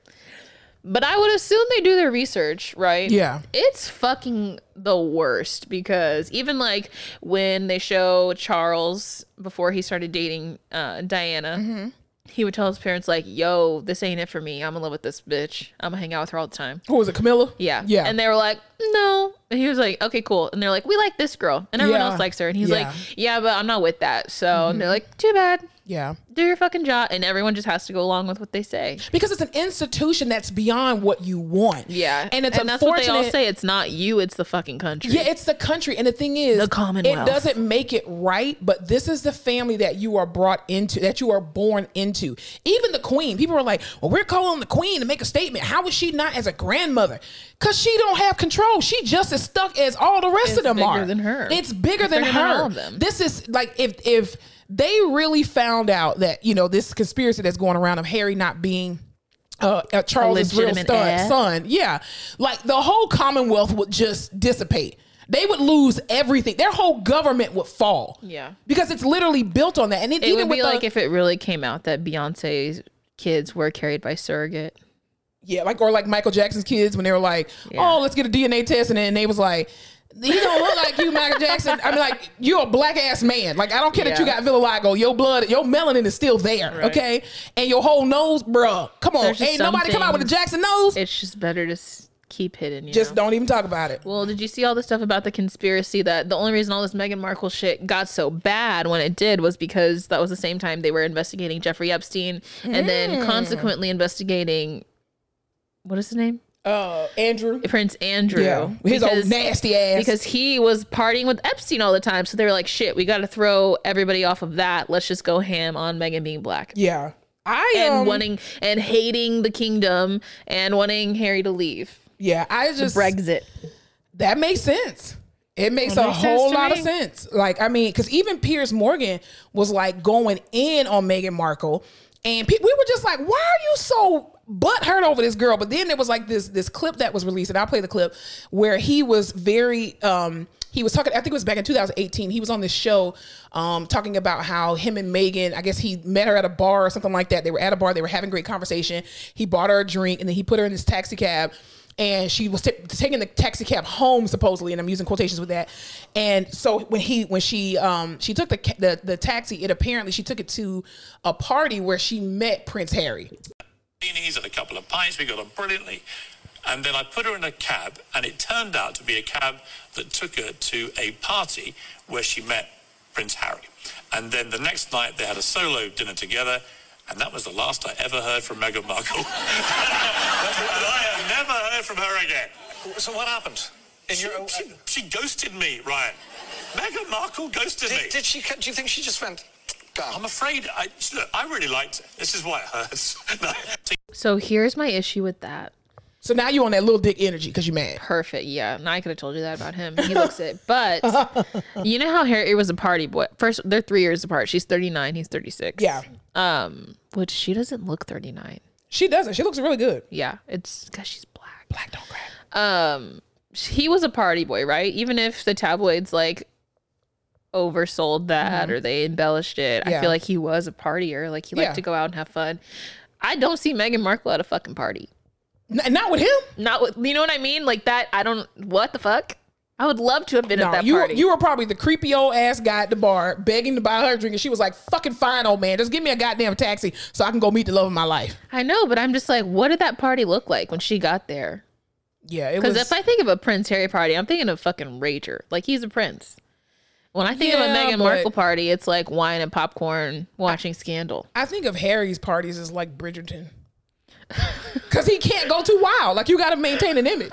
But I would assume they do their research, right? Yeah. It's fucking the worst, because even like when they show Charles before he started dating uh, Diana, mm-hmm. he would tell his parents like, yo, this ain't it for me. I'm in love with this bitch. I'm gonna hang out with her all the time. Who was it, Camilla? Yeah. Yeah. And they were like, no. And he was like, okay, cool. And they're like, we like this girl. And everyone yeah. else likes her. And he's yeah. like, yeah, but I'm not with that. So mm-hmm. they're like, too bad. Yeah. Do your fucking job. And everyone just has to go along with what they say. Because it's an institution that's beyond what you want. Yeah. And it's and that's what they all say. It's not you. It's the fucking country. Yeah, it's the country. And the thing is, the Commonwealth. It doesn't make it right. But this is the family that you are brought into, that you are born into. Even the queen. People are like, well, we're calling the queen to make a statement. How is she not as a grandmother? Because she don't have control. She just is as stuck as all the rest it's of them are. It's bigger than her. It's bigger it's than bigger her. Than all of them. This is like if if they really found out that, you know, this conspiracy that's going around of Harry not being Uh, uh, Charles' real son, son, yeah, like the whole Commonwealth would just dissipate. They would lose everything. Their whole government would fall. Yeah, because it's literally built on that. And it, it even would be with like the, if it really came out that Beyonce's kids were carried by surrogate. Yeah, like or like Michael Jackson's kids when they were like, yeah. oh, let's get a D N A test, and then they was like, you don't look like you, Michael Jackson. I mean, like, you're a black ass man. Like, I don't care yeah. that you got vitiligo. Your blood, your melanin is still there, right. okay? And your whole nose, bruh. Come on. Ain't nobody come out with a Jackson nose. It's just better to s- keep hidden, you Just know? Don't even talk about it. Well, did you see all the stuff about the conspiracy that the only reason all this Meghan Markle shit got so bad when it did was because that was the same time they were investigating Jeffrey Epstein mm. and then consequently investigating, what is his name? Uh, Andrew. Prince Andrew. Yeah. His because, old nasty ass. Because he was partying with Epstein all the time. So they were like, shit, we got to throw everybody off of that. Let's just go ham on Meghan being black. Yeah. I am. And um, wanting and hating the kingdom and wanting Harry to leave. Yeah. I just. Brexit. That makes sense. It makes that a makes whole lot me. Of sense. Like, I mean, because even Piers Morgan was like going in on Meghan Markle. And pe- we were just like, why are you so butthurt over this girl? But then there was like this this clip that was released, and I'll play the clip where he was very, um, he was talking, I think it was back in two thousand eighteen. He was on this show um, talking about how him and Megan, I guess he met her at a bar or something like that. They were at a bar. They were having great conversation. He bought her a drink, and then he put her in this taxi cab. And she was t- taking the taxi cab home, supposedly, and I'm using quotations with that. And so when he, when she, um, she took the, ca- the the taxi, it apparently she took it to a party where she met Prince Harry. He's at a couple of pints. We got on brilliantly, and then I put her in a cab, and it turned out to be a cab that took her to a party where she met Prince Harry. And then the next night they had a solo dinner together. And that was the last I ever heard from Meghan Markle. And I have never heard from her again. So what happened? In she, your... she, she ghosted me, Ryan. Meghan Markle ghosted did, me. Did she? Do you think she just went, God. I'm afraid, I, look, I really liked it. This is why it hurts. No. So here's my issue with that. So now you're on that little dick energy because you're mad. Perfect, yeah. Now I could have told you that about him. He looks it. But you know how Harry was a party boy. First, they're three years apart. She's thirty-nine, he's thirty-six. Yeah. Um, which she doesn't look thirty-nine. She doesn't. She looks really good. Yeah, it's because she's black. Black don't crack. Um, he was a party boy, right? Even if the tabloids like oversold that mm-hmm. or they embellished it, yeah. I feel like he was a partier. Like he liked yeah. to go out and have fun. I don't see Meghan Markle at a fucking party. Not with him. Not with, you know what I mean? Like that, I don't, what the fuck? I would love to have been no, at that you party. Were, you were probably the creepy old ass guy at the bar begging to buy her a drink, and she was like, fucking fine, old man. Just give me a goddamn taxi so I can go meet the love of my life. I know, but I'm just like, what did that party look like when she got there? Yeah, it was. Because if I think of a Prince Harry party, I'm thinking of fucking rager. Like, he's a prince. When I think yeah, of a Meghan Markle party, it's like wine and popcorn, watching I, Scandal. I think of Harry's parties as like Bridgerton. Because he can't go too wild. Like, you got to maintain an image.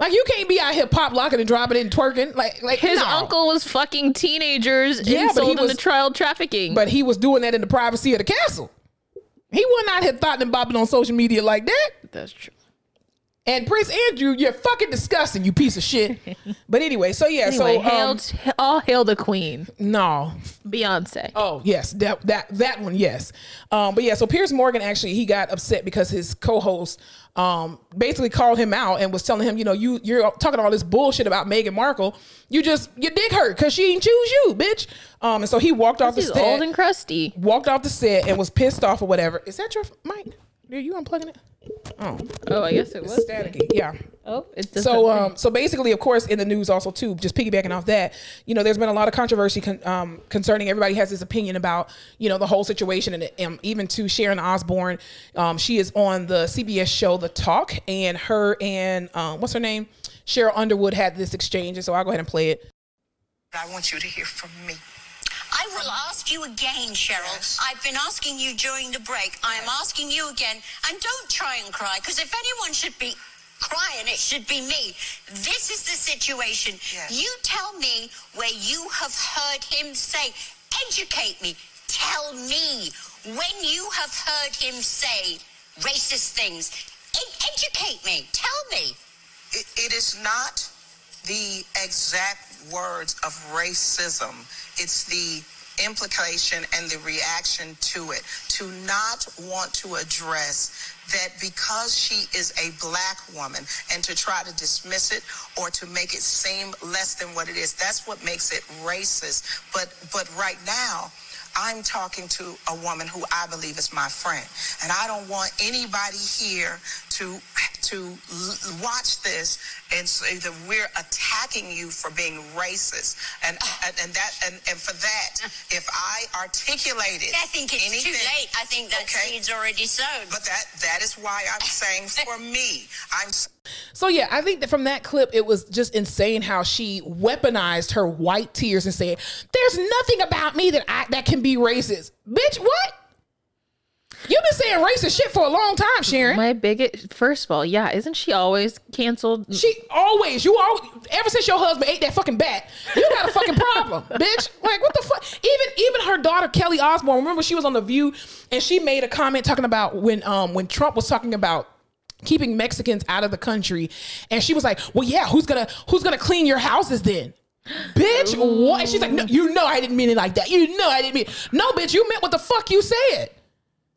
Like, you can't be out here pop locking and dropping and twerking. Like, like his no. uncle was fucking teenagers yeah, and sold into child trafficking. But he was doing that in the privacy of the castle. He wasn't out here thought and bopping on social media like that. That's true. And Prince Andrew, you're fucking disgusting, you piece of shit. But anyway, so yeah, anyway, so hail, um, t- all hail the queen. No, Beyonce. Oh yes, that that that one, yes. Um, but yeah, so Piers Morgan actually he got upset because his co-host um, basically called him out and was telling him, you know, you you're talking all this bullshit about Meghan Markle. You just your dick hurt because she didn't choose you, bitch. Um, and so he walked off the set. He's old and crusty. Walked off the set and was pissed off or whatever. Is that your mic? Are you unplugging it? Oh, oh, I guess it was it's staticky. Yeah. Oh, it's so um, so basically, of course, in the news also too, just piggybacking off that, you know, there's been a lot of controversy con- um, concerning. Everybody has this opinion about, you know, the whole situation, and um, even to Sharon Osbourne, um, she is on the C B S show The Talk, and her and um, what's her name, Cheryl Underwood had this exchange, and so I'll go ahead and play it. I want you to hear from me. I will ask you again, Cheryl. Yes. I've been asking you during the break. I am asking you again. And don't try and cry, because if anyone should be crying, it should be me. This is the situation. Yes. You tell me where you have heard him say, educate me, tell me when you have heard him say racist things. Ed- educate me, tell me. It, it is not the exact words of racism. It's the implication and the reaction to it, to not want to address that because she is a black woman and to try to dismiss it or to make it seem less than what it is. That's what makes it racist. But but right now, I'm talking to a woman who I believe is my friend. And I don't want anybody here to to watch this and say that we're attacking you for being racist. And and, and that and, and for that, if I articulated I think it's anything, too late. I think that seed's okay, already sown. But that that is why I'm saying for me, I'm So yeah, I think that from that clip, it was just insane how she weaponized her white tears and said, "There's nothing about me that I that can be racist." Bitch, what? You've been saying racist shit for a long time, Sharon. My bigot. First of all, yeah, isn't she always canceled? She always. You all. Ever since your husband ate that fucking bat, you got a fucking problem, bitch. Like what the fuck? Even even her daughter Kelly Osbourne. Remember she was on The View and she made a comment talking about when um when Trump was talking about keeping Mexicans out of the country, and she was like, "Well, yeah, who's gonna who's gonna clean your houses then?" Bitch, ooh. What? And she's like, "No, you know I didn't mean it like that. You know I didn't mean it." No, bitch, you meant what the fuck you said.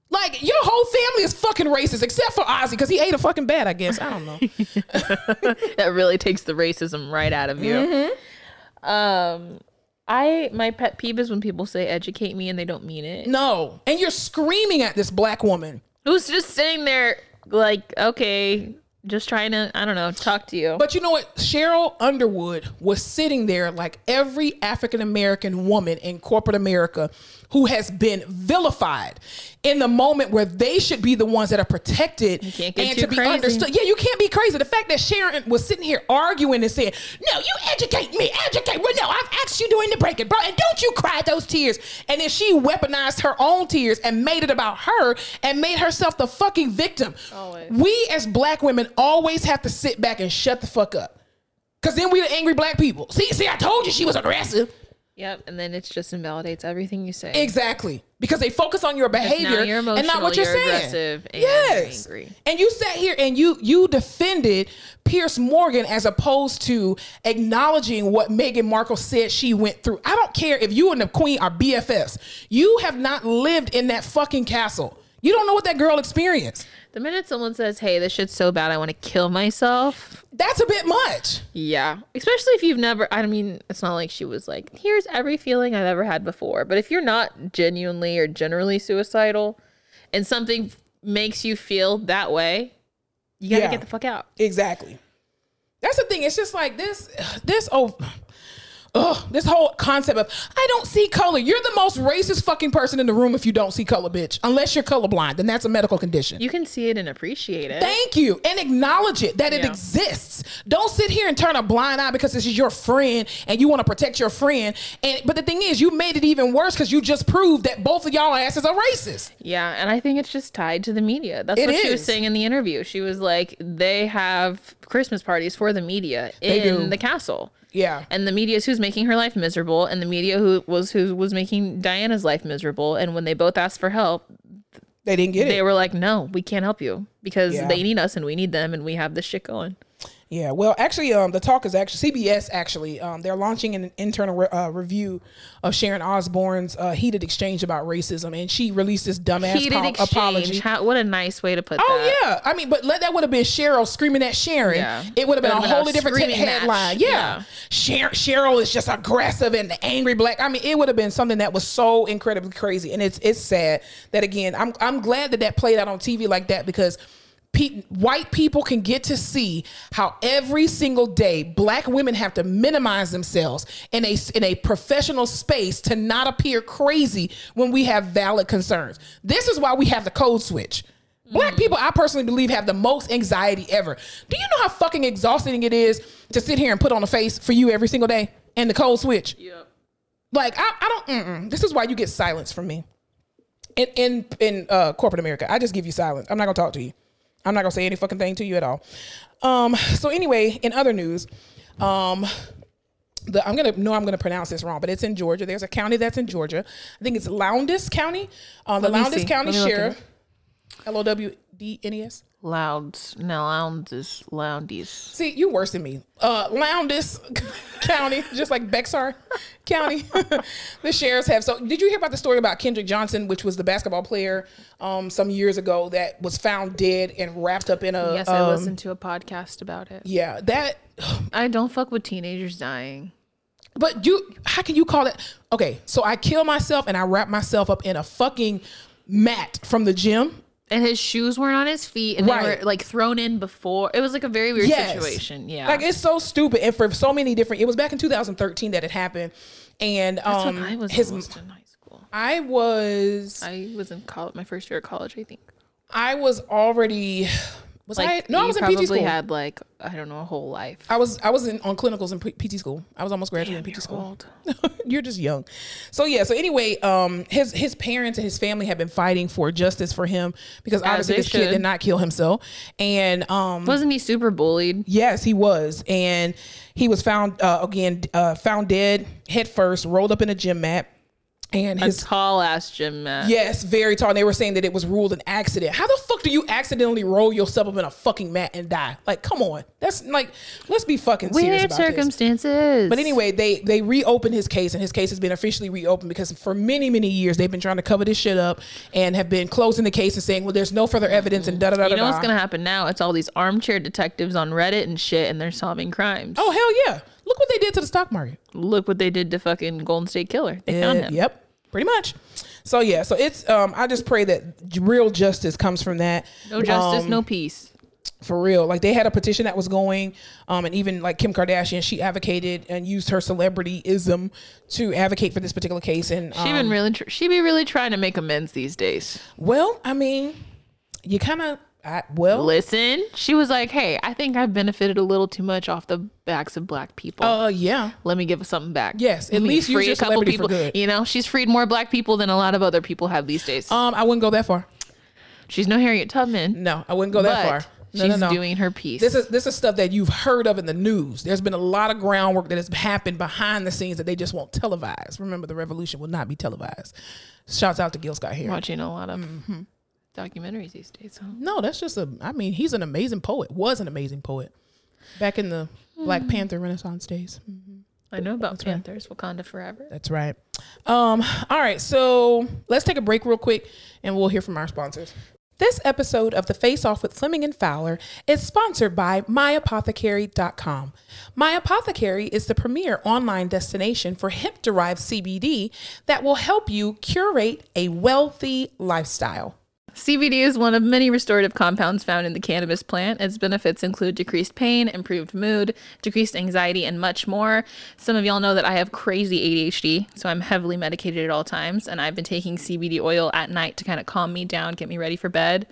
Like, your whole family is fucking racist, except for Ozzy, because he ate a fucking bat, I guess. I don't know. That really takes the racism right out of you. Mm-hmm. Um, I my pet peeve is when people say "educate me" and they don't mean it. No, and you're screaming at this black woman who's just sitting there like, okay, just trying to, I don't know, talk to you. But you know what? Cheryl Underwood was sitting there like every African-American woman in corporate America who has been vilified in the moment where they should be the ones that are protected and to be crazy. Understood. Yeah, you can't be crazy. The fact that Sharon was sitting here arguing and saying, "No, you educate me, educate me. No, I've asked you during the break, bro, and don't you cry those tears." And then she weaponized her own tears and made it about her and made herself the fucking victim. Always. We as black women always have to sit back and shut the fuck up, because then we're the angry black people. See, see, I told you she was aggressive. Yep, and then it just invalidates everything you say. Exactly, because they focus on your behavior you're and not what you're, you're saying. Aggressive and yes, angry. And you sat here and you you defended Piers Morgan as opposed to acknowledging what Meghan Markle said she went through. I don't care if you and the Queen are B F Fs. You have not lived in that fucking castle. You don't know what that girl experienced. The minute someone says, "Hey, this shit's so bad, I want to kill myself," that's a bit much. Yeah. Especially if you've never, I mean, it's not like she was like, "Here's every feeling I've ever had before." But if you're not genuinely or generally suicidal and something makes you feel that way, you got to yeah, get the fuck out. Exactly. That's the thing. It's just like this, this, oh, oh, this whole concept of, "I don't see color." You're the most racist fucking person in the room if you don't see color, bitch. Unless you're colorblind, then that's a medical condition. You can see it and appreciate it. Thank you. And acknowledge it, that yeah, it exists. Don't sit here and turn a blind eye because this is your friend and you want to protect your friend. And but the thing is, you made it even worse because you just proved that both of y'all asses are racist. Yeah, and I think it's just tied to the media. That's it what is. She was saying in the interview. She was like, they have Christmas parties for the media in the castle. Yeah. And the media is who's making her life miserable, and the media who was who was making Diana's life miserable. And when they both asked for help, they didn't get it. They were like, "No, we can't help you because yeah, they need us and we need them and we have this shit going." Yeah. Well, actually, um, the talk is actually C B S. Actually, um, they're launching an internal re uh, review of Sharon Osbourne's uh, heated exchange about racism, and she released this dumbass apology. How, what a nice way to put. Oh, that. Oh yeah. I mean, but let, that would have been Cheryl screaming at Sharon. Yeah. It would have been a whole different headline. Yeah. yeah. Sher Cheryl is just aggressive and the angry black. I mean, it would have been something that was so incredibly crazy, and it's it's sad that again. I'm I'm glad that that played out on T V like that, because white people can get to see how every single day black women have to minimize themselves in a in a professional space to not appear crazy when we have valid concerns. This is why we have the code switch. Black mm. people, I personally believe, have the most anxiety ever. Do you know how fucking exhausting it is to sit here and put on a face for you every single day and the code switch? Yep. Like, I, I don't, mm-mm. This is why you get silence from me. In, in, in uh, corporate America, I just give you silence. I'm not gonna talk to you. I'm not gonna say any fucking thing to you at all. Um, so anyway, in other news, um, the, I'm gonna know I'm gonna pronounce this wrong, but it's in Georgia. There's a county that's in Georgia. I think it's Lowndes County. Uh, the Lowndes County Sheriff, L O W D N E S? Lowndes. No, Lowndes is Lowndes. See, you worse than me. Uh, Lowndes County, just like Bexar County. The sheriffs have. So did you hear about the story about Kendrick Johnson, which was the basketball player um, some years ago that was found dead and wrapped up in a... Yes, I um, listened to a podcast about it. Yeah, that... I don't fuck with teenagers dying. But you, how can you call it? Okay, so I kill myself and I wrap myself up in a fucking mat from the gym. And his shoes weren't on his feet, and right. they were like thrown in before. It was like a very weird yes. situation. Yeah, like it's so stupid, and for so many different. It was back in two thousand thirteen that it happened, and that's um, when I was his, in high school. I was. I was in college. My first year of college, I think. I was already. Was like, I? No, I was in P T school. You probably had like I don't know a whole life. I was I was in on clinicals in P T school. I was almost graduating P T school. You're just young. So yeah. So anyway, um, his his parents and his family have been fighting for justice for him because As obviously this should. kid did not kill himself. And um, wasn't he super bullied? Yes, he was, and he was found uh, again uh, found dead, head first, rolled up in a gym mat. And his tall ass gym mat. Yes, very tall. And they were saying that it was ruled an accident. How the fuck do you accidentally roll yourself up in a fucking mat and die? Like, come on. That's like, let's be fucking serious about this. Weird circumstances. But anyway, they they reopened his case, and his case has been officially reopened because for many many years they've been trying to cover this shit up and have been closing the case and saying, well, there's no further evidence mm-hmm. and da da da da. You know what's gonna happen now? It's all these armchair detectives on Reddit and shit, and they're solving crimes. Oh hell yeah. Look what they did to the stock market. Look what they did to fucking Golden State Killer. They uh, found him. Yep. Pretty much. So, yeah. So it's, um, I just pray that real justice comes from that. No justice, um, no peace. For real. Like they had a petition that was going, um, and even like Kim Kardashian, she advocated and used her celebrityism to advocate for this particular case. And um, she been really, tr- she be really trying to make amends these days. Well, I mean, you kind of, I, well, listen, she was like, hey, I think I've benefited a little too much off the backs of black people. Oh, uh, yeah. Let me give something back. Yes. Let at least free a couple people. You know, she's freed more black people than a lot of other people have these days. Um, I wouldn't go that far. She's no Harriet Tubman. No, I wouldn't go that far. No, she's no, no. doing her piece. This is this is stuff that you've heard of in the news. There's been a lot of groundwork that has happened behind the scenes that they just won't televise. Remember, the revolution will not be televised. Shouts out to Gil Scott here. Watching a lot of mm-hmm. documentaries these days. Huh? No, that's just a, I mean, he's an amazing poet, was an amazing poet back in the mm. Black Panther Renaissance days. Mm-hmm. I know about that's Panthers, right. Wakanda forever. That's right. Um, all right. So let's take a break real quick and we'll hear from our sponsors. This episode of The Face Off with Fleming and Fowler is sponsored by my apothecary dot com. MyApothecary is the premier online destination for hemp-derived C B D that will help you curate a wealthy lifestyle. C B D is one of many restorative compounds found in the cannabis plant. Its benefits include decreased pain, improved mood, decreased anxiety, and much more. Some of y'all know that I have crazy A D H D, so I'm heavily medicated at all times, and I've been taking C B D oil at night to kind of calm me down, get me ready for bed.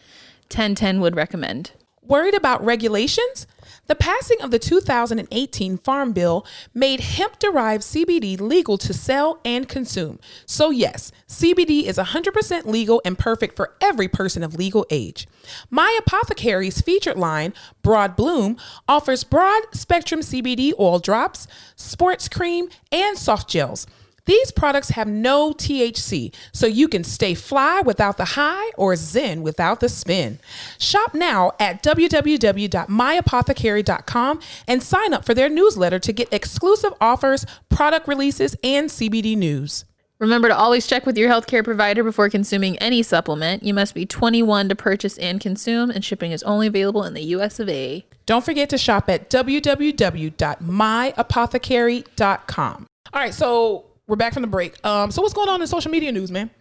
ten ten would recommend. Worried about regulations? The passing of the two thousand eighteen Farm Bill made hemp-derived C B D legal to sell and consume. So yes, C B D is one hundred percent legal and perfect for every person of legal age. My Apothecary's featured line, Broad Bloom, offers broad-spectrum C B D oil drops, sports cream, and soft gels. These products have no T H C, so you can stay fly without the high or zen without the spin. Shop now at w w w dot my apothecary dot com and sign up for their newsletter to get exclusive offers, product releases, and C B D news. Remember to always check with your healthcare provider before consuming any supplement. You must be twenty-one to purchase and consume, and shipping is only available in the U S of A. Don't forget to shop at w w w dot my apothecary dot com. All right, so... we're back from the break. Um, so what's going on in social media news, man?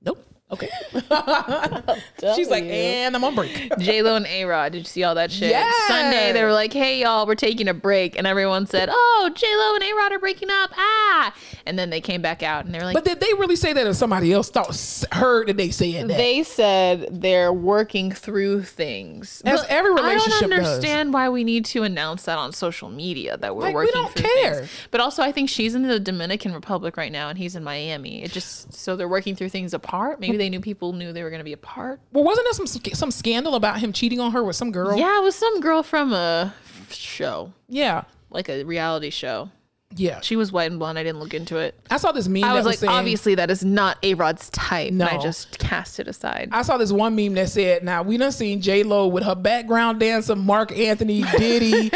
Nope. Okay. She's like, and I'm on break. J-Lo and A-Rod. Did you see all that shit? Yeah. Sunday, they were like, hey, y'all, we're taking a break. And everyone said, oh, J-Lo and A-Rod are breaking up. Ah. And then they came back out and they were like. But did they really say that or somebody else thought, heard that they said that? They said they're working through things. As but every relationship does. I don't understand does. why we need to announce that on social media that we're like, working we don't through care. Things. But also, I think she's in the Dominican Republic right now and he's in Miami. It just, so they're working through things apart. Maybe they knew people knew they were going to be apart. Well, wasn't there some some scandal about him cheating on her with some girl? Yeah, it was some girl from a show. Yeah. Like a reality show. Yeah. She was white and blonde. I didn't look into it. I saw this meme. I was that like, was saying, obviously that is not A-Rod's type. No. And I just cast it aside. I saw this one meme that said, now we done seen J-Lo with her background dancer, Mark Anthony, Diddy,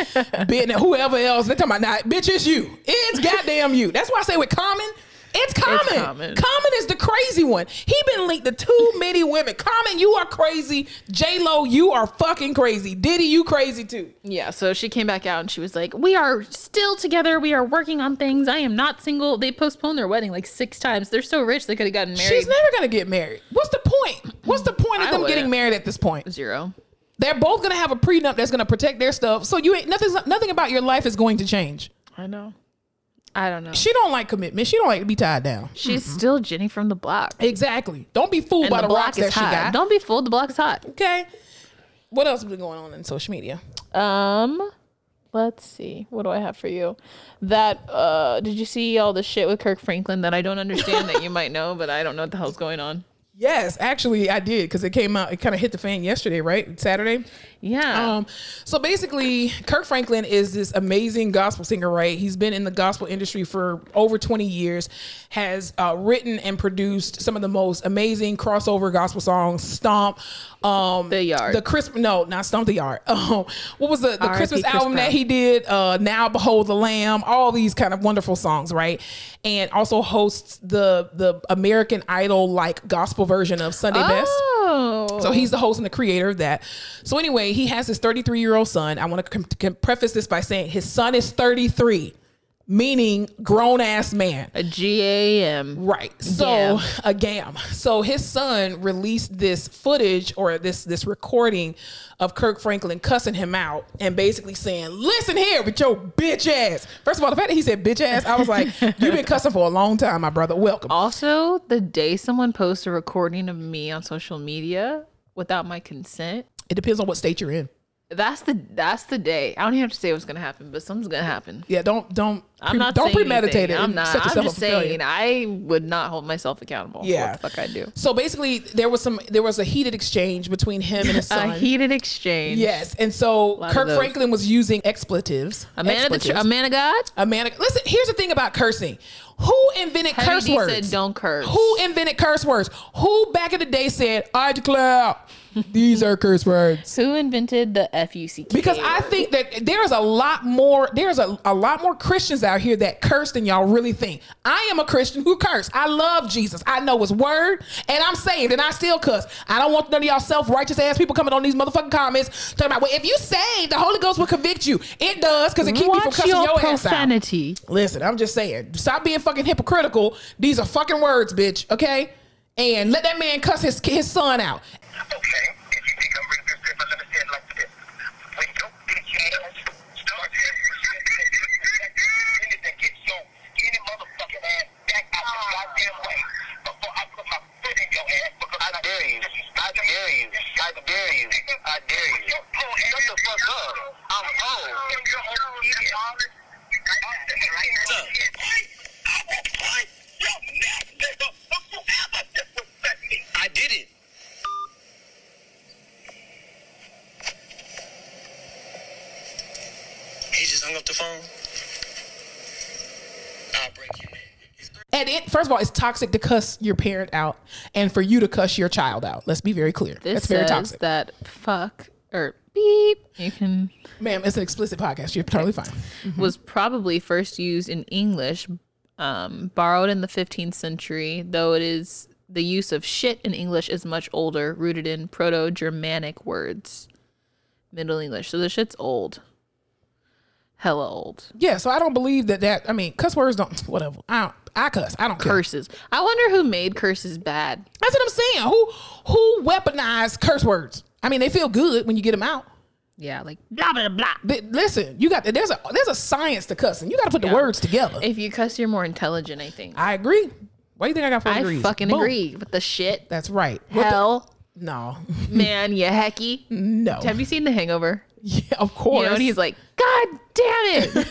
Ben, whoever else. They're talking about, now, bitch, it's you. It's goddamn you. That's why I say with Common, it's Common. It's Common. Common is the crazy one. He been linked to too many women. Common, you are crazy. J-Lo, you are fucking crazy. Diddy, you crazy too. Yeah, so she came back out and she was like, we are still together. We are working on things. I am not single. They postponed their wedding like six times. They're so rich they could have gotten married. She's never going to get married. What's the point? What's the point of I them wouldn't. getting married at this point? Zero. They're both going to have a prenup that's going to protect their stuff. So you ain't nothing, nothing about your life is going to change. I know. I don't know. She don't like commitment. She don't like to be tied down. She's mm-hmm. still Jenny from the Block. Exactly. Don't be fooled and by the, the rocks that hot. she got. Don't be fooled. The Block is hot. Okay. What else has been going on in social media? Um, let's see. What do I have for you? That uh, did you see all the shit with Kirk Franklin that I don't understand that you might know, but I don't know what the hell's going on? Yes, actually I did, because it came out, it kind of hit the fan yesterday, right? Saturday? Yeah. Um, so basically, Kirk Franklin is this amazing gospel singer, right? He's been in the gospel industry for over twenty years, has uh, written and produced some of the most amazing crossover gospel songs, Stomp. Um, the Yard. The Christmas, no, not Stomp the Yard. Um, what was the, the Christmas album that he did? Uh, Now Behold the Lamb, all these kind of wonderful songs, right? And also hosts the, the American Idol-like gospel version of Sunday oh. Best. So he's the host and the creator of that. So anyway, he has his thirty-three year old son. I want to com- com- preface this by saying his son is thirty-three, meaning grown ass man. A G A M. Right. So Gam. a G A M. So his son released this footage or this, this recording of Kirk Franklin cussing him out and basically saying, listen here with your bitch ass. First of all, the fact that he said bitch ass, I was like, you've been cussing for a long time, my brother. Welcome. Also, the day someone posts a recording of me on social media without my consent. It depends on what state you're in. That's the that's the day. I don't even have to say what's gonna happen, but something's gonna happen. Yeah, don't don't I'm pre- not don't premeditate anything. it. I'm not. I'm just saying I would not hold myself accountable. Yeah, for what the fuck I do. So basically, there was some there was a heated exchange between him and his son. A heated exchange. Yes, and so Kirk Franklin was using expletives. A man expletives. of the tr- a man of God. A man. Of, listen, here's the thing about cursing. Who invented Heidi curse D words? Said, don't curse. Who invented curse words? Who back in the day said, I declare these are curse words? Who invented the F U C K? Because I think that there's a lot more, there's a, a lot more Christians out here that curse than y'all really think. I am a Christian who cursed. I love Jesus. I know his word and I'm saved and I still cuss. I don't want none of y'all self-righteous ass people coming on these motherfucking comments talking about, well, if you saved, the Holy Ghost will convict you. It does, because it keeps you from cussing your, your profanity. ass out. Listen, I'm just saying, stop being fucking hypocritical. These are fucking words, bitch. Okay? And let that man cuss his his son out. Okay, if you think I'm bringing this dip, I let it stand like this. When your bitch ass starts anything, get your any motherfucking ass back out the goddamn way before I put my foot in your ass, because I dare you. I dare you. I dare you. I dare you. Shut the fuck up. I'm old. You're old. I did it. He just hung up the phone. I'll break your neck. And it, first of all, it's toxic to cuss your parent out and for you to cuss your child out. Let's be very clear. This That's very toxic. That fuck or beep. You can, ma'am, it's an explicit podcast. You're totally fine. Mm-hmm. Was probably first used in English, um, borrowed in the fifteenth century, though it is the use of shit in English is much older, rooted in Proto-Germanic words, Middle English. So the shit's old. Hella old. Yeah, so I don't believe that that, I mean, cuss words don't, whatever. I don't, I cuss. I don't care. Curses. I wonder who made curses bad. That's what I'm saying. Who who weaponized curse words? I mean, they feel good when you get them out. Yeah, like blah blah blah. But listen, you got there's a there's a science to cussing. You got to put yeah. the words together. If you cuss, you're more intelligent. I think. I agree. Why do you think I got four I degrees? I fucking Boom. agree with the shit. That's right. Hell, the, no, man, you hecky. No. Have you seen The Hangover? Yeah, of course. You know, and he's like, God damn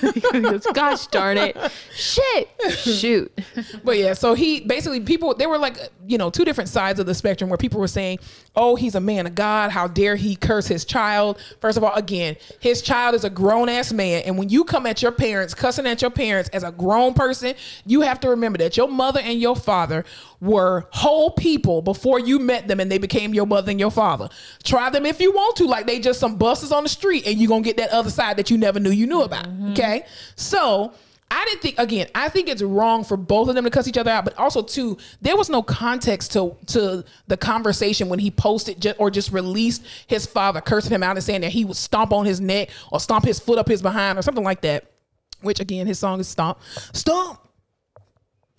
it. He goes, gosh darn it. Shit. Shoot. But yeah, so he basically, people, they were like, you know, two different sides of the spectrum where people were saying, oh, he's a man of God. How dare he curse his child? First of all, again, his child is a grown ass man. And when you come at your parents, cussing at your parents as a grown person, you have to remember that your mother and your father were whole people before you met them and they became your mother and your father. Try them if you want to, like they just some buses on the street, and you're gonna get that other side that you never knew you knew about. Mm-hmm. Okay, so I didn't think, again, I think it's wrong for both of them to cuss each other out, but also too, there was no context to to the conversation when he posted ju- or just released his father cursing him out and saying that he would stomp on his neck or stomp his foot up his behind or something like that, which again, his song is Stomp. Stomp.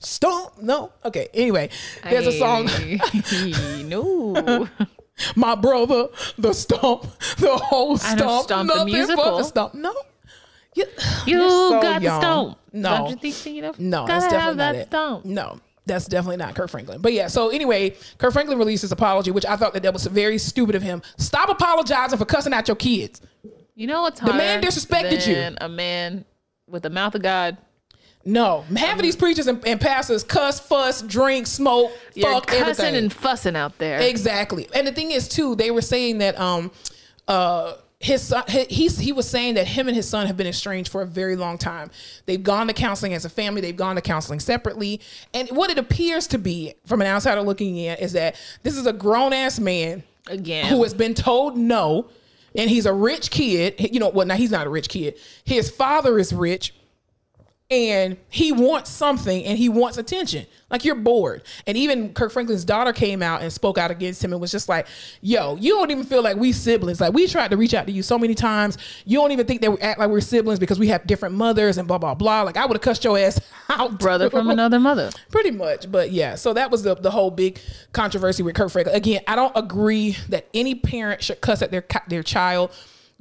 Stomp. No. Okay, anyway, there's a song. No. My brother, the stomp, the whole stomp, I don't stomp nothing the musical. For the stomp. No, you, you so got young. The stomp. No, you think of? No, gotta that's definitely that not stomp. It. No, that's definitely not Kirk Franklin. But yeah, so anyway, Kirk Franklin released his apology, which I thought that that was very stupid of him. Stop apologizing for cussing out your kids. You know what's hard? The man disrespected you. A man with the mouth of God. No, half of these preachers and, and pastors cuss, fuss, drink, smoke, You're fuck, cussing everything. Cussing and fussing out there. Exactly. And the thing is, too, they were saying that um, uh, his son, he, he, he was saying that him and his son have been estranged for a very long time. They've gone to counseling as a family. They've gone to counseling separately. And what it appears to be, from an outsider looking in, is that this is a grown-ass man again who has been told no, and he's a rich kid. You know, well, now he's not a rich kid. His father is rich. And he wants something and he wants attention. Like, you're bored. And even Kirk Franklin's daughter came out and spoke out against him and was just like, yo, you don't even feel like we siblings. Like, we tried to reach out to you so many times. You don't even think that we act like we're siblings because we have different mothers and blah, blah, blah. Like, I would have cussed your ass out. Brother from another mother. Pretty much. But yeah, so that was the, the whole big controversy with Kirk Franklin. Again, I don't agree that any parent should cuss at their their child.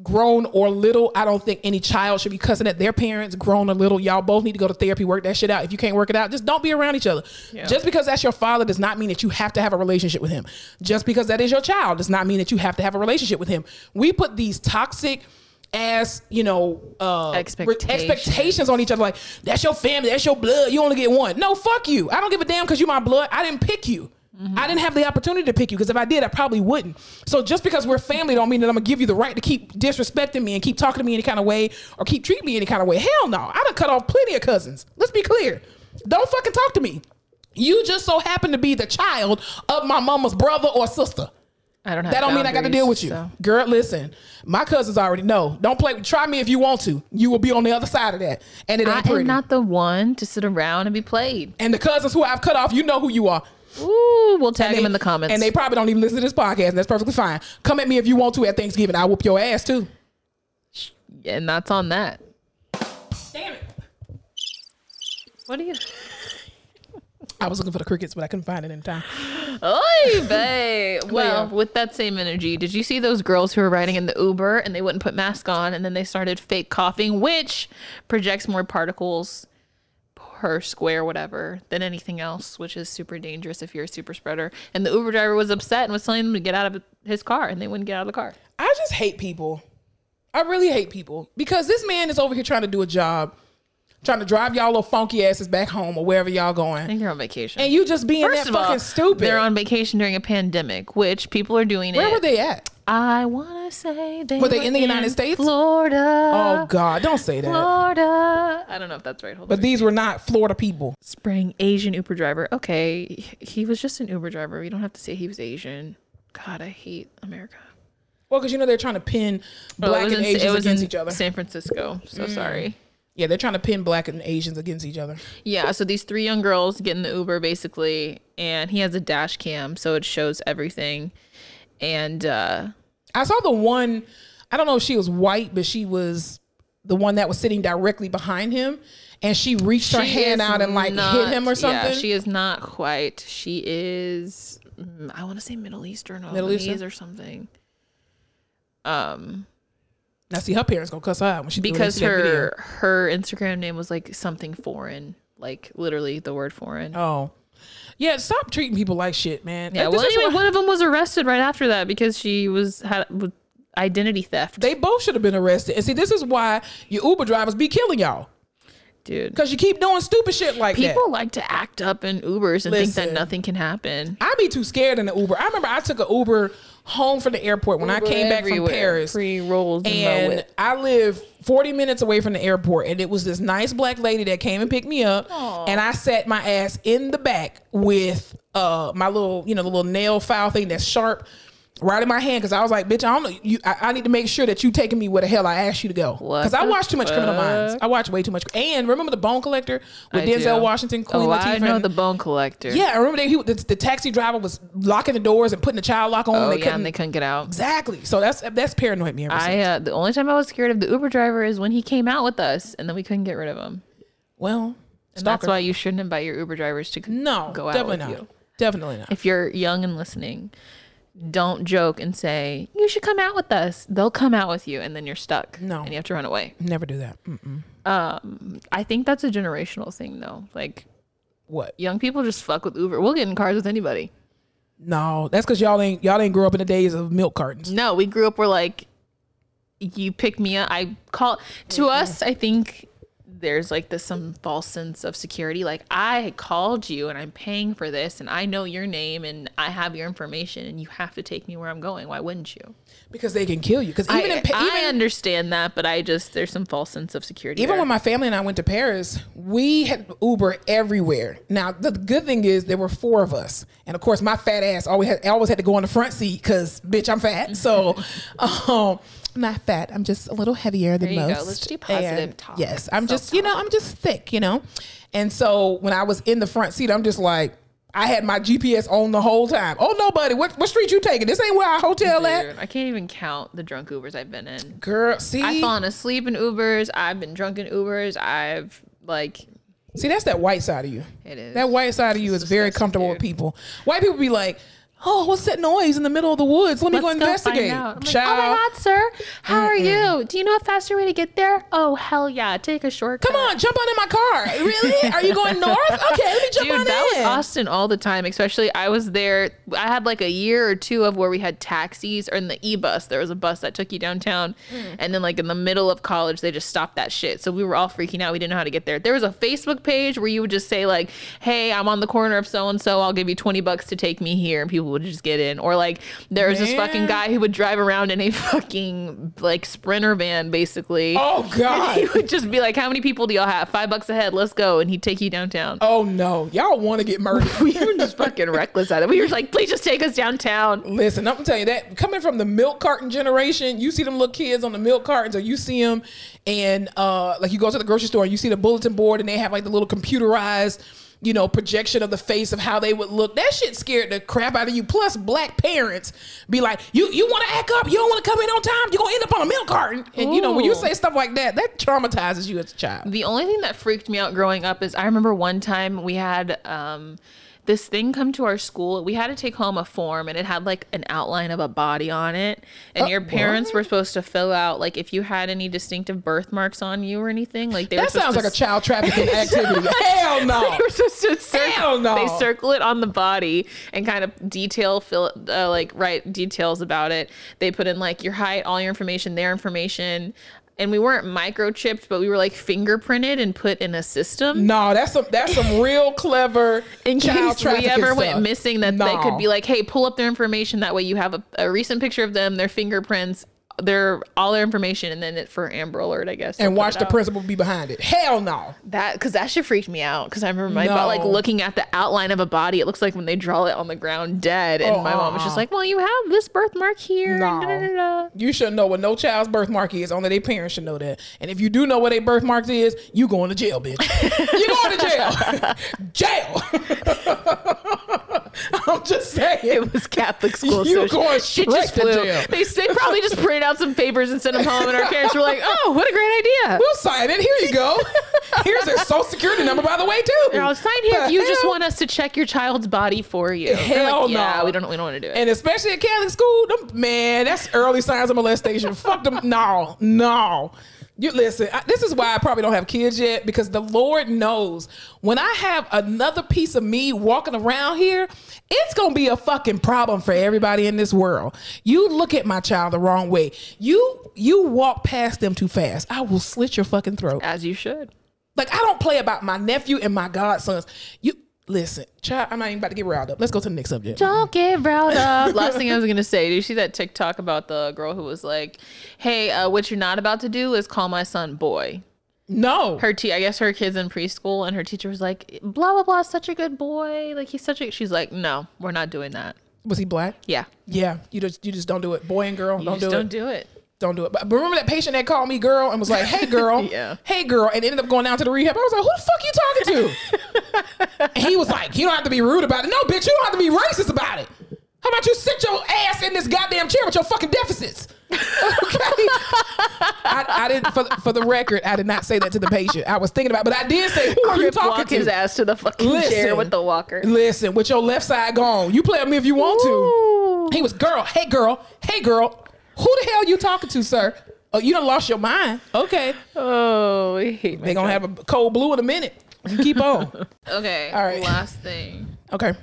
Grown or little, I don't think any child should be cussing at their parents, grown or little. Y'all both need to go to therapy, work that shit out. If you can't work it out, just don't be around each other. Yeah. Just because that's your father does not mean that you have to have a relationship with him. Just because that is your child does not mean that you have to have a relationship with him. We put these toxic ass, you know, uh, expectations. Re- expectations on each other. Like, that's your family, that's your blood. You only get one. No, fuck you. I don't give a damn because you're my blood. I didn't pick you. Mm-hmm. I didn't have the opportunity to pick you because if I did, I probably wouldn't. So just because we're family don't mean that I'm going to give you the right to keep disrespecting me and keep talking to me any kind of way or keep treating me any kind of way. Hell no. I done cut off plenty of cousins. Let's be clear. Don't fucking talk to me. You just so happen to be the child of my mama's brother or sister. I don't have that don't mean I got to deal with you. So. Girl, listen, my cousins already know. Don't play. Try me if you want to. You will be on the other side of that. And it ain't I pretty. I am not the one to sit around and be played. And the cousins who I've cut off, you know who you are. Ooh, we'll tag them in the comments. And they probably don't even listen to this podcast, and that's perfectly fine. Come at me if you want to at Thanksgiving. I'll whoop your ass, too. And that's on that. Damn it. What are you... I was looking for the crickets, but I couldn't find it in time. Oy, babe. Well, yeah. With that same energy, did you see those girls who were riding in the Uber, and they wouldn't put masks on, and then they started fake coughing, which projects more particles per square whatever than anything else, which is super dangerous if you're a super spreader. And the Uber driver was upset and was telling them to get out of his car, and they wouldn't get out of the car. I just hate people. I really hate people because this man is over here trying to do a job, trying to drive y'all little funky asses back home or wherever y'all going. And you're on vacation. And you just being First that fucking all, stupid. They're on vacation during a pandemic, which people are doing Where it. Where were they at? I want to say they were, were they in the United in States? Florida. Oh, God. Don't say that. Florida. I don't know if that's right. Hold but on. These were not Florida people. Sprang Asian Uber driver. Okay. He was just an Uber driver. You don't have to say he was Asian. God, I hate America. Well, because you know they're trying to pin black oh, and in, Asians against each other. San Francisco. So mm. sorry. Yeah, they're trying to pin black and Asians against each other. Yeah, so these three young girls get in the Uber, basically, and he has a dash cam, so it shows everything. And uh, I saw the one, I don't know if she was white, but she was the one that was sitting directly behind him, and she reached she her hand out and, like, not, hit him or something. Yeah, she is not white. She is, I want to say Middle Eastern or Middle Eastern or something. Um... I see her parents gonna cuss her out when she because when she her her Instagram name was like something foreign, like literally the word foreign. Oh, yeah. Stop treating people like shit, man. Yeah. Like, well, anyway, one of them was arrested right after that because she was had identity theft. They both should have been arrested. And see, this is why your Uber drivers be killing y'all. Dude. Because you keep doing stupid shit like People that. People like to act up in Ubers and Listen, think that nothing can happen. I be too scared in the Uber. I remember I took an Uber home from the airport when Uber I came back from Paris. Pre-rolls and, and I live forty minutes away from the airport. And it was this nice black lady that came and picked me up. Aww. And I sat my ass in the back with uh, my little, you know, the little nail file thing that's sharp. Right in my hand, because I was like, bitch, I don't know. You, I, I need to make sure that you taking me where the hell I asked you to go. Because I watch too much fuck? Criminal Minds. I watch way too much. And remember the Bone Collector with I Denzel do. Washington, Queen oh, Latifah? I know and, the Bone Collector. Yeah, I remember they, he, the, the taxi driver was locking the doors and putting the child lock on. Oh, and they yeah, and they couldn't get out. Exactly. So that's that's paranoid me ever since. I, uh, the only time I was scared of the Uber driver is when he came out with us, and then we couldn't get rid of him. Well, and that's why you shouldn't invite your Uber drivers to no, go out definitely with not. You. Definitely not. If you're young and listening, don't joke and say you should come out with us. They'll come out with you, and then you're stuck. No, and you have to run away. Never do that. Mm-mm. Um, I think that's a generational thing, though. Like, what young people just fuck with Uber. We'll get in cars with anybody. No, that's because y'all ain't y'all ain't grew up in the days of milk cartons. No, we grew up where like you pick me up. I call to mm-hmm. us. I think there's like this some false sense of security. Like I called you and I'm paying for this and I know your name and I have your information and you have to take me where I'm going. Why wouldn't you? Because they can kill you. Because even I, in, I even, understand that, but I just there's some false sense of security. Even there. When my family and I went to Paris, we had Uber everywhere. Now the good thing is there were four of us, and of course my fat ass always had, always had to go on the front seat because bitch I'm fat. So. um, I'm not fat. I'm just a little heavier than most. There you go. Let's do positive talk. Yes. I'm just, you know, I'm just thick, you know? And so when I was in the front seat, I'm just like, I had my G P S on the whole time. Oh, no, buddy. What, what street you taking? This ain't where our hotel at. I can't even count the drunk Ubers I've been in. Girl, see? I've fallen asleep in Ubers. I've been drunk in Ubers. I've, like... See, that's that white side of you. It is. That white side of you is very comfortable with people. White people be like... Oh, what's that noise in the middle of the woods? Let me Let's go investigate. Go I'm like, oh my God, sir. How are Mm-mm. you? Do you know a faster way to get there? Oh, hell yeah. Take a shortcut. Come on, jump on in my car. Really? Are you going north? Okay, let me jump Dude, on in. Dude, that was Austin all the time, especially I was there. I had like a year or two of where we had taxis or in the e-bus. There was a bus that took you downtown. Mm. And then like in the middle of college, they just stopped that shit. So we were all freaking out. We didn't know how to get there. There was a Facebook page where you would just say like, hey, I'm on the corner of so-and-so. I'll give you twenty bucks to take me here. And people would just get in. Or like there was Man. This fucking guy who would drive around in a fucking like sprinter van basically. Oh God. And he would just be like, how many people do y'all have? Five bucks a head, let's go. And he'd take you downtown. Oh no, y'all want to get murdered. We were just fucking reckless at it. We were like, please just take us downtown. Listen, I'm telling you, that coming from the milk carton generation, you see them little kids on the milk cartons, or you see them and uh like you go to the grocery store and you see the bulletin board and they have like the little computerized, you know, projection of the face of how they would look. That shit scared the crap out of you. Plus black parents be like, you you want to act up, you don't want to come in on time, you're gonna end up on a milk carton. And Ooh. You know, when you say stuff like that, that traumatizes you as a child. The only thing that freaked me out growing up is I remember one time we had um this thing come to our school. We had to take home a form and it had like an outline of a body on it, and uh, your parents what? Were supposed to fill out like if you had any distinctive birthmarks on you or anything. Like they that were sounds like s- a child trafficking activity. Hell no. They were supposed to circle, Hell no. They circle it on the body and kind of detail fill uh, like write details about it. They put in like your height, all your information, their information. And we weren't microchipped, but we were like fingerprinted and put in a system. No, that's some that's some real clever in child case we ever stuff. Went missing. That no. They could be like, hey, pull up their information. That way you have a, a recent picture of them, their fingerprints, their all their information, and then it for Amber Alert, I guess. And watch the out. Principal be behind it. Hell no. That because that shit freaked me out. Because I remember my no. mom like looking at the outline of a body. It looks like when they draw it on the ground dead. And oh, my mom was just like, well, you have this birthmark here. No. Da, da, da, da. You should know what no child's birthmark is. Only their parents should know that. And if you do know what a birthmark is, you going to jail, bitch. You going to jail. Jail. I'm just saying. It was Catholic school. You so going straight just to jail. They, they probably just printed out some papers and sent them home, and our parents were like, oh, what a great idea. We'll sign it. Here you go. Here's their social security number, by the way, too. They're all signed here. If you hell? Just want us to check your child's body for you. Hell like, yeah, no. We don't, we don't want to do it. And especially at Catholic school, them, man, that's early signs of molestation. Fuck them. No, no. You listen, I, this is why I probably don't have kids yet, because the Lord knows when I have another piece of me walking around here, it's going to be a fucking problem for everybody in this world. You look at my child the wrong way. You, you walk past them too fast. I will slit your fucking throat. As you should. Like, I don't play about my nephew and my godsons. You listen, child, I'm not even about to get riled up. Let's go to the next subject. Don't get riled up. Last thing I was going to say, did you see that TikTok about the girl who was like, hey, uh, what you're not about to do is call my son boy. No. Her te- I guess her kid's in preschool, and her teacher was like, blah, blah, blah, such a good boy. Like, he's such a, she's like, no, we're not doing that. Was he black? Yeah. Yeah. You just, you just don't do it. Boy and girl, you don't do it. don't do it. Don't do it. But remember that patient that called me girl and was like, hey girl, yeah. hey girl, and ended up going down to the rehab. I was like, who the fuck you talking to? And he was like, you don't have to be rude about it. No, bitch, you don't have to be racist about it. How about you sit your ass in this goddamn chair with your fucking deficits? Okay. I, I didn't, for, for the record, I did not say that to the patient. I was thinking about it, but I did say, who are you talking to? His ass to the fucking listen, chair with the walker. Listen, with your left side gone. You play with me if you want Ooh. to. He was girl, hey girl, hey girl. Who the hell you talking to, sir? Oh, you done lost your mind. Okay. Oh, we hate They're going to have a cold blue in a minute. You keep on. Okay. All right. Last thing. Okay.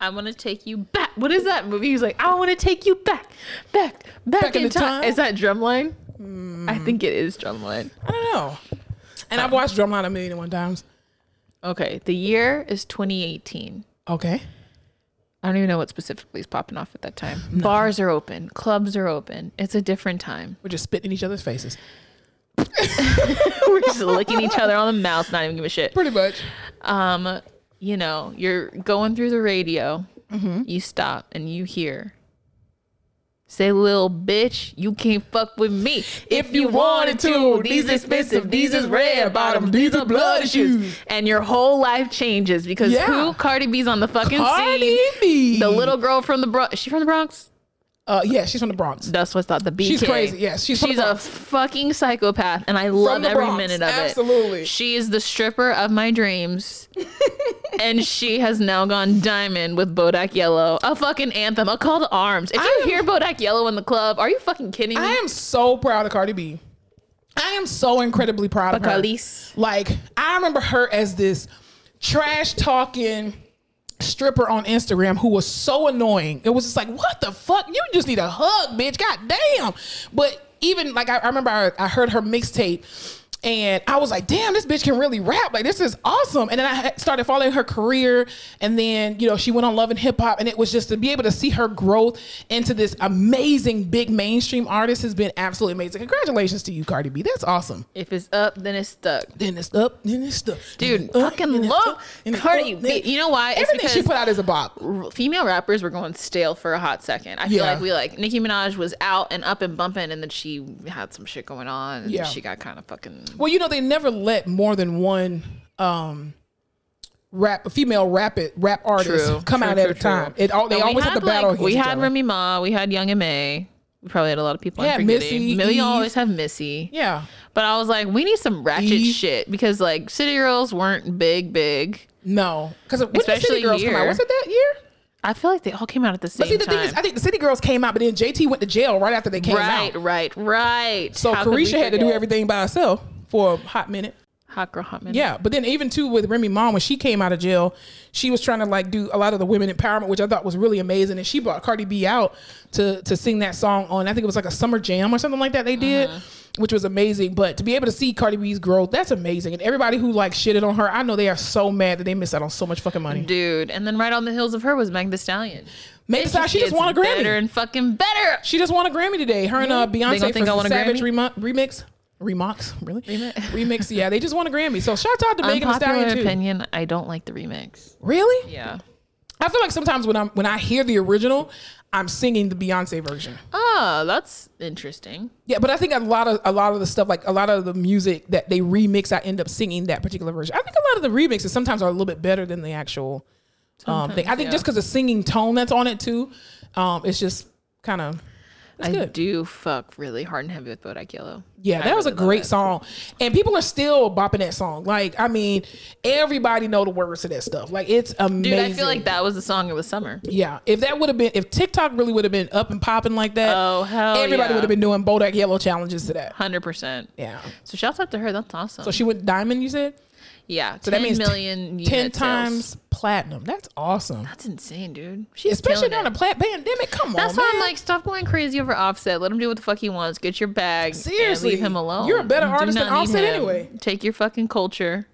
I want to take you back. What is that movie? He's like, I want to take you back, back, back, back in, in time. time. Is that Drumline? Mm. I think it is Drumline. I don't know. And um, I've watched Drumline a million and one times. Okay. The year is twenty eighteen. Okay. I don't even know what specifically is popping off at that time. No. Bars are open. Clubs are open. It's a different time. We're just spitting in each other's faces. We're just licking each other on the mouth, not even give a shit. Pretty much. Um, you know, you're going through the radio. Mm-hmm. You stop and you hear. Say, little bitch, you can't fuck with me. If, if you, you wanted to, these expensive, these is red bottom, these are blood shoes. And your whole life changes because yeah. who? Cardi B's on the fucking Cardi scene. Cardi B. The little girl from the Bronx. Is she from the Bronx? Uh, yeah, she's from the Bronx. That's what's thought. The B K. She's crazy. Yes, she's from she's the Bronx. a fucking psychopath, and I love every Bronx. minute of Absolutely. it. Absolutely, she is the stripper of my dreams, and she has now gone diamond with Bodak Yellow, a fucking anthem, a call to arms. If I you am, hear Bodak Yellow in the club, are you fucking kidding me? I am so proud of Cardi B. I am so incredibly proud of her. Like, I remember her as this trash talking stripper on Instagram who was so annoying. It was just like, what the fuck? You just need a hug, bitch. God damn. But even like, I, I remember I, I heard her mixtape and I was like, damn, this bitch can really rap. Like, this is awesome. And then I started following her career, and then, you know, she went on Love and Hip Hop, and it was just to be able to see her growth into this amazing big mainstream artist has been absolutely amazing. Congratulations to you, Cardi B. That's awesome. If it's up, then it's stuck. Then it's up, then it's stuck. Dude, I fucking love Cardi B. You know why? Everything she put out is a bop. Female rappers were going stale for a hot second. I feel yeah. like we like Nicki Minaj was out and up and bumping, and then she had some shit going on, and yeah. she got kind of fucking. Well, you know, they never let more than one um, rap female rap it, rap artist true, come true, out true, at a time. It all, they always had the battle. Like, we had Remy Ma, we had Young M A. We probably had a lot of people. Yeah, Missy. We always have Missy. Yeah, but I was like, we need some ratchet Eve. shit because like City Girls weren't big, big. No, because especially City Girls here. Come out. Was it that year? I feel like they all came out at the same time. But see, the time. thing is, I think the City Girls came out, but then J T went to jail right after they came right, out. Right, right, right. So Carisha had to do everything by herself for a hot minute. Hot girl, hot minute. Yeah, but then even too with Remy Ma, when she came out of jail, she was trying to like do a lot of the women empowerment, which I thought was really amazing. And she brought Cardi B out to to sing that song on, I think it was like a summer jam or something like that they did. Uh-huh. Which was amazing. But to be able to see Cardi B's growth, that's amazing. And everybody who like shitted on her, I know they are so mad that they missed out on so much fucking money. Dude. And then right on the heels of her was Meg Thee Stallion. Meg Thee Stallion, she just won a Grammy. Better and fucking better. She just won a Grammy today. Her and uh, Beyonce for the Savage remo- Remix. Remix, really? Remix. remix, yeah. They just won a Grammy. So shout out to Megan Thee Stallion too. Opinion, I don't like the remix. Really? Yeah. I feel like sometimes when I'm when I hear the original, I'm singing the Beyonce version. Oh, that's interesting. Yeah, but I think a lot of a lot of the stuff, like a lot of the music that they remix, I end up singing that particular version. I think a lot of the remixes sometimes are a little bit better than the actual um, thing. I think yeah. just because the singing tone that's on it too, um, it's just kind of That's I good. do fuck really hard and heavy with Bodak Yellow. Yeah, I that really was a great song. And people are still bopping that song. Like, I mean, everybody know the words to that stuff. Like, it's amazing. Dude, I feel like that was the song of the summer. Yeah. If that would have been, if TikTok really would have been up and popping like that, oh, hell everybody yeah. would have been doing Bodak Yellow challenges to that. one hundred percent. Yeah. So shout out to her. That's awesome. So she went diamond, you said? Yeah, so ten that means million, ten times sales. platinum. That's awesome. That's insane, dude. She's especially during a plat- pandemic. Come That's on, That's why man. I'm like, stop going crazy over Offset. Let him do what the fuck he wants. Get your bag. Seriously, and leave him alone. You're a better artist than Offset anyway. Take your fucking culture.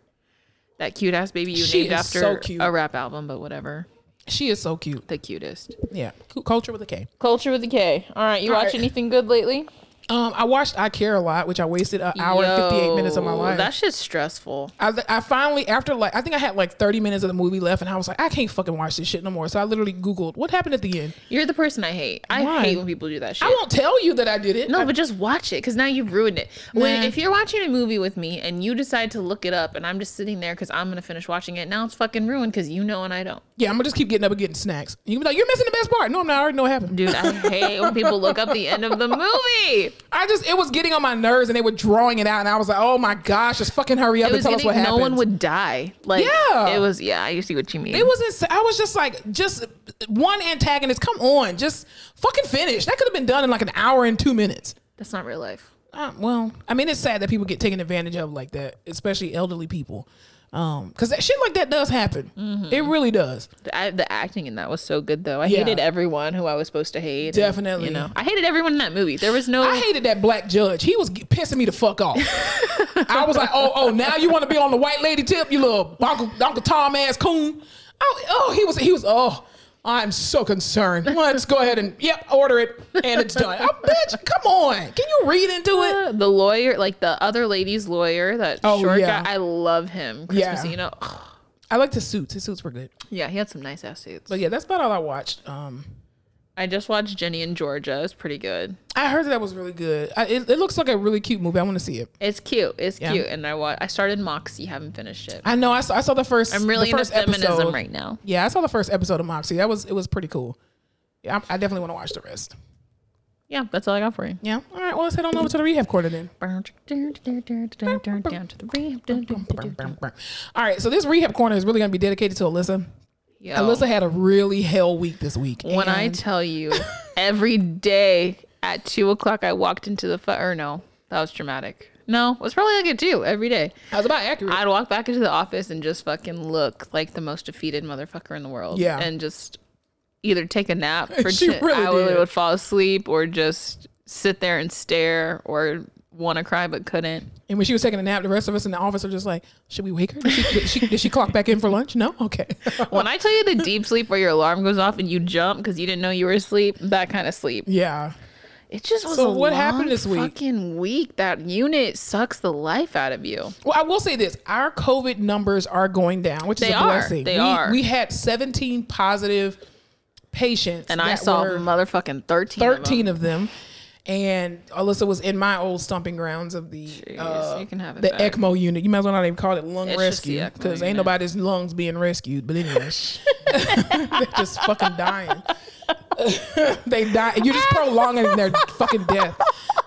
That cute ass baby you she named after so a rap album, but whatever. She is so cute. The cutest. Yeah, culture with a K. Culture with a K. All right, you All watch right. anything good lately? Um, I watched I Care a Lot, which I wasted an hour Yo, and fifty-eight minutes of my life. That shit's stressful. I, I finally, after like, I think I had like thirty minutes of the movie left, and I was like, I can't fucking watch this shit no more. So I literally Googled, what happened at the end? You're the person I hate. I Why? hate when people do that shit. I won't tell you that I did it. No, I, but just watch it, because now you've ruined it. When nah. If you're watching a movie with me, and you decide to look it up, and I'm just sitting there because I'm going to finish watching it, now it's fucking ruined, because you know and I don't. Yeah, I'm going to just keep getting up and getting snacks. You can be like, you're missing the best part. No, I'm not. I already know what happened. Dude, I hate when people look up the end of the movie. I just, it was getting on my nerves and they were drawing it out and I was like, oh my gosh, just fucking hurry up and tell us what happened. No one would die. Like, yeah. It was, yeah, I see what you mean. It was insane. I was just like, just one antagonist, come on, just fucking finish. That could have been done in like an hour and two minutes. That's not real life. Uh, well, I mean, it's sad that people get taken advantage of like that, especially elderly people. Um, because that shit like that does happen. Mm-hmm. It really does. I, the acting in that was so good, though. I yeah. hated everyone who I was supposed to hate. Definitely, and, you know, I hated everyone in that movie. There was no. I hated that black judge. He was pissing me the fuck off. I was like, oh, oh, now you want to be on the white lady tip, you little Uncle, Uncle Tom ass coon. Oh, oh, he was, he was, oh. I'm so concerned. Let's go ahead and, yep, order it, and it's done. Oh, bitch, come on. Can you read into it? Uh, the lawyer, like the other lady's lawyer, that oh, short yeah. guy, I love him. Chris yeah. Messina. I liked his suits. His suits were good. Yeah, he had some nice-ass suits. But yeah, that's about all I watched. Um, I just watched Jenny in Georgia. It's pretty good. I heard that, that was really good. I, it, it looks like a really cute movie. I want to see it. It's cute. It's yeah. cute. And I wa- I started Moxie. Haven't finished it. I know. I saw. I saw the first. I'm really the first into feminism episode. right now. Yeah, I saw the first episode of Moxie. That was. It was pretty cool. Yeah, I, I definitely want to watch the rest. Yeah, that's all I got for you. Yeah. All right. Well, let's head on over to the rehab corner then. Down to the rehab. All right. So this rehab corner is really going to be dedicated to Alyssa. Yo. Alyssa had a really hell week this week. When and... I tell you, every day at two o'clock, I walked into the, fu- or no, that was dramatic. No, it was probably like a two every day. That was about accurate. I'd walk back into the office and just fucking look like the most defeated motherfucker in the world. Yeah. And just either take a nap for she t- really I would, would fall asleep or just sit there and stare or want to cry but couldn't. And when she was taking a nap, the rest of us in the office are just like, should we wake her? Did she, did she, did she clock back in for lunch? No? Okay. When I tell you the deep sleep where your alarm goes off and you jump because you didn't know you were asleep, that kind of sleep. Yeah. It just was so a what long happened this week? fucking week. That unit sucks the life out of you. Well, I will say this. Our COVID numbers are going down, which they is a are. blessing. They we, are. We had seventeen positive patients. And I saw motherfucking thirteen, thirteen of them. Of them. And Alyssa was in my old stomping grounds of the Jeez, uh, you can have it the back. E C M O unit. You might as well not even call it lung it's rescue because ain't nobody's lungs being rescued. But anyway, they're just fucking dying. They die. You're just prolonging their fucking death.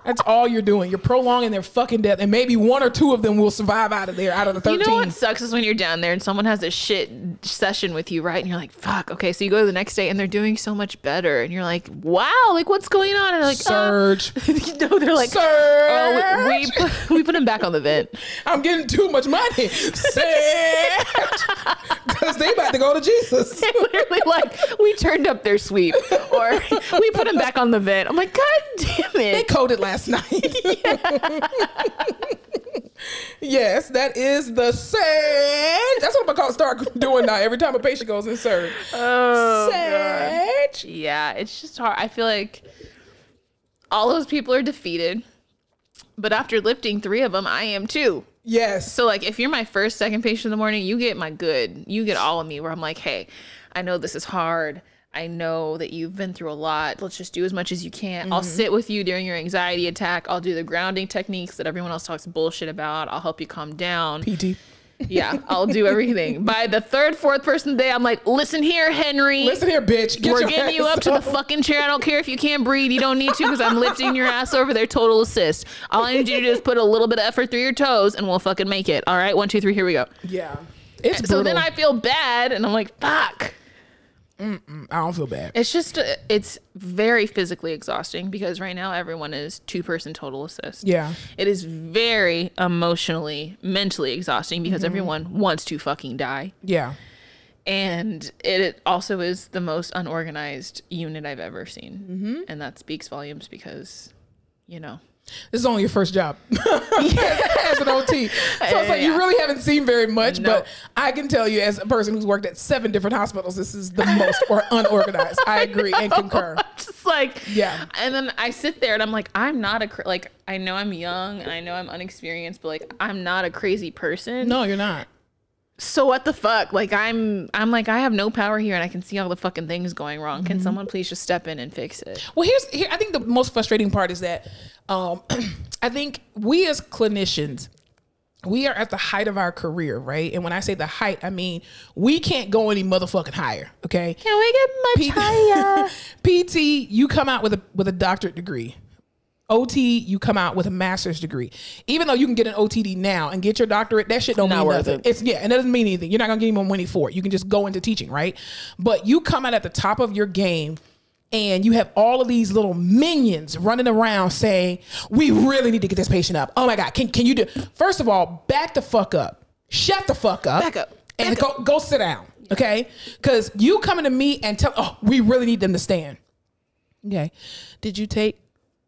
That's all you're doing. You're prolonging their fucking death, and maybe one or two of them will survive out of there. Out of the thirteen. You know what sucks is when you're down there and someone has a shit session with you, right? And you're like, "Fuck." Okay, so you go to the next day and they're doing so much better, and you're like, "Wow, like what's going on?" And they're like, "Surge." Oh. You know, they're like, "Surge." Oh, we put, we put him back on the vent. I'm getting too much money. Surge, because they about to go to Jesus. They're literally like, we turned up their sweep, or we put him back on the vent. I'm like, God damn it! They coded last. night. Yeah. Yes, that is the surge. That's what I'm gonna start doing now. Every time a patient goes in surge. Oh, surge. God. Yeah, it's just hard. I feel like all those people are defeated, but after lifting three of them, I am too. Yes. So like, if you're my first, second patient in the morning, you get my good. You get all of me. Where I'm like, hey, I know this is hard. I know that you've been through a lot. Let's just do as much as you can. Mm-hmm. I'll sit with you during your anxiety attack. I'll do the grounding techniques that everyone else talks bullshit about. I'll help you calm down. P T. Yeah, I'll do everything. By the third, fourth person today, I'm like, listen here, Henry. Listen here, bitch. Get We're getting you up, up to the fucking chair. I don't care if you can't breathe. You don't need to because I'm lifting your ass over there. Total assist. All I need you to do is put a little bit of effort through your toes and we'll fucking make it. All right, one, two, three, here we go. Yeah. It's brutal. So then I feel bad and I'm like, fuck. Mm-mm, I don't feel bad. It's just, uh, it's very physically exhausting because right now everyone is two person total assist. Yeah. It is very emotionally, mentally exhausting because mm-hmm. everyone wants to fucking die. Yeah. And it, it also is the most unorganized unit I've ever seen. Mm-hmm. And that speaks volumes because, you know. This is only your first job as an O T. So it's like yeah. you really haven't seen very much, no. but I can tell you as a person who's worked at seven different hospitals, this is the most or unorganized. I agree I and concur. I'm just like, yeah. And then I sit there and I'm like, I'm not a, like, I know I'm young and I know I'm unexperienced, but like, I'm not a crazy person. No, you're not. So what the fuck? Like I'm, I'm like, I have no power here and I can see all the fucking things going wrong. Can mm-hmm. someone please just step in and fix it? Well, here's, here, I think the most frustrating part is that um, I think we as clinicians, we are at the height of our career, right? And when I say the height, I mean, we can't go any motherfucking higher. Okay. Can we get much P- higher? P T, you come out with a, with a doctorate degree. O T, you come out with a master's degree. Even though you can get an O T D now and get your doctorate, that shit don't mean nothing. It's yeah, and it doesn't mean anything. You're not gonna get anyone money for it. You can just go into teaching, right? But you come out at the top of your game and you have all of these little minions running around saying, we really need to get this patient up. Oh my God, can can you do first of all, back the fuck up. Shut the fuck up. Back up. Back and up. go go sit down. Yeah. Okay? Cause you coming to me and tell oh, we really need them to stand. Okay. Did you take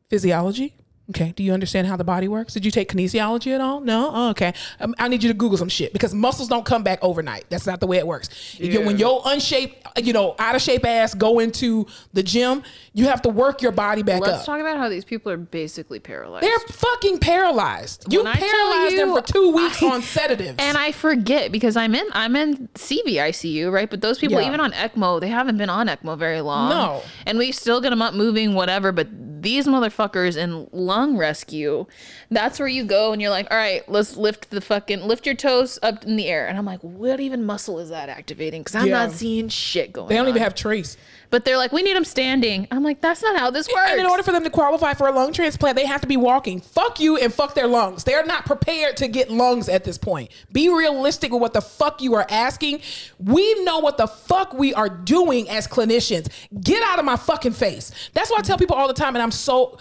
physiology? Okay. Do you understand how the body works? Did you take kinesiology at all? No? Oh, okay. Um, I need you to Google some shit because muscles don't come back overnight. That's not the way it works. Yeah. When your unshaped, you know, out of shape ass go into the gym, you have to work your body back Let's up. Let's talk about how these people are basically paralyzed. They're fucking paralyzed. You when paralyzed you, them for two weeks I, on sedatives. And I forget because I'm in I'm in C V I C U, right? But those people, yeah. even on ECMO, they haven't been on ECMO very long. No. And we still get them up moving, whatever, but these motherfuckers in lung rescue, that's where you go and you're like, all right, let's lift the fucking, lift your toes up in the air. And I'm like, what even muscle is that activating? Because I'm yeah. not seeing shit going on. They don't on. even have trace. But they're like, we need them standing. I'm like, that's not how this works. And in order for them to qualify for a lung transplant, they have to be walking. Fuck you and fuck their lungs. They're not prepared to get lungs at this point. Be realistic with what the fuck you are asking. We know what the fuck we are doing as clinicians. Get out of my fucking face. That's why I tell people all the time, and I'm so...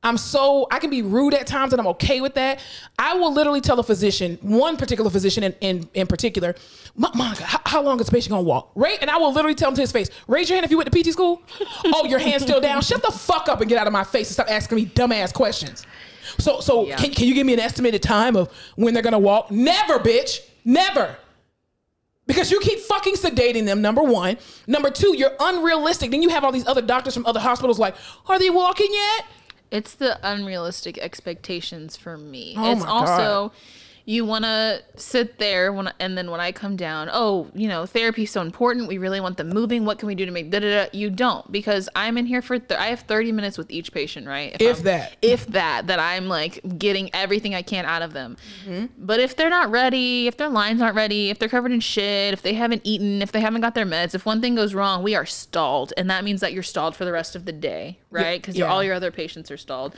I'm so, I can be rude at times and I'm okay with that. I will literally tell a physician, one particular physician in, in, in particular, Monica, how, how long is the patient gonna walk? Right? And I will literally tell him to his face, raise your hand if you went to P T school. Oh, your hand's still down. Shut the fuck up and get out of my face and stop asking me dumbass questions. So, so yeah. can, can you give me an estimated time of when they're gonna walk? Never, bitch, never. Because you keep fucking sedating them, number one. Number two, you're unrealistic. Then you have all these other doctors from other hospitals like, are they walking yet? It's the unrealistic expectations for me. Oh it's also, God. You want to sit there when, and then when I come down, oh, you know, therapy's so important. We really want them moving. What can we do to make da da da? You don't, because I'm in here for, th- I have thirty minutes with each patient, right? If, if that. If that, that I'm like getting everything I can out of them. Mm-hmm. But if they're not ready, if their lines aren't ready, if they're covered in shit, if they haven't eaten, if they haven't got their meds, if one thing goes wrong, we are stalled. And that means that you're stalled for the rest of the day, right? Because yeah. all your other patients are stalled.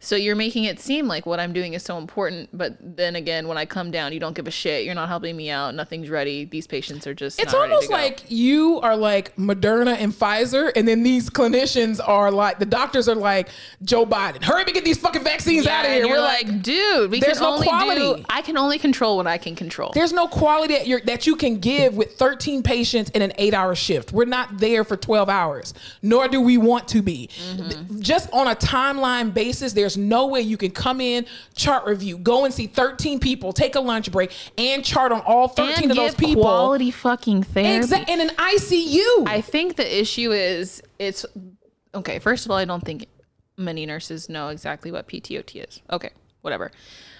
So you're making it seem like what I'm doing is so important. But then again, when I come down, you don't give a shit. You're not helping me out. Nothing's ready. These patients are just, it's almost like you are like Moderna and Pfizer. And then these clinicians are like, the doctors are like Joe Biden, hurry up and get these fucking vaccines yeah, out of here. We're like, like, dude, we there's can no only quality. Do, I can only control what I can control. There's no quality that, you're, that you can give with thirteen patients in an eight hour shift. We're not there for twelve hours, nor do we want to be. Mm-hmm. Just on a timeline basis, there's no way you can come in, chart review, go and see thirteen people, take a lunch break, and chart on all thirteen and of those people. Quality fucking therapy. Exa- in an I C U. I think the issue is it's okay. First of all, I don't think many nurses know exactly what P T O T is. Okay, whatever.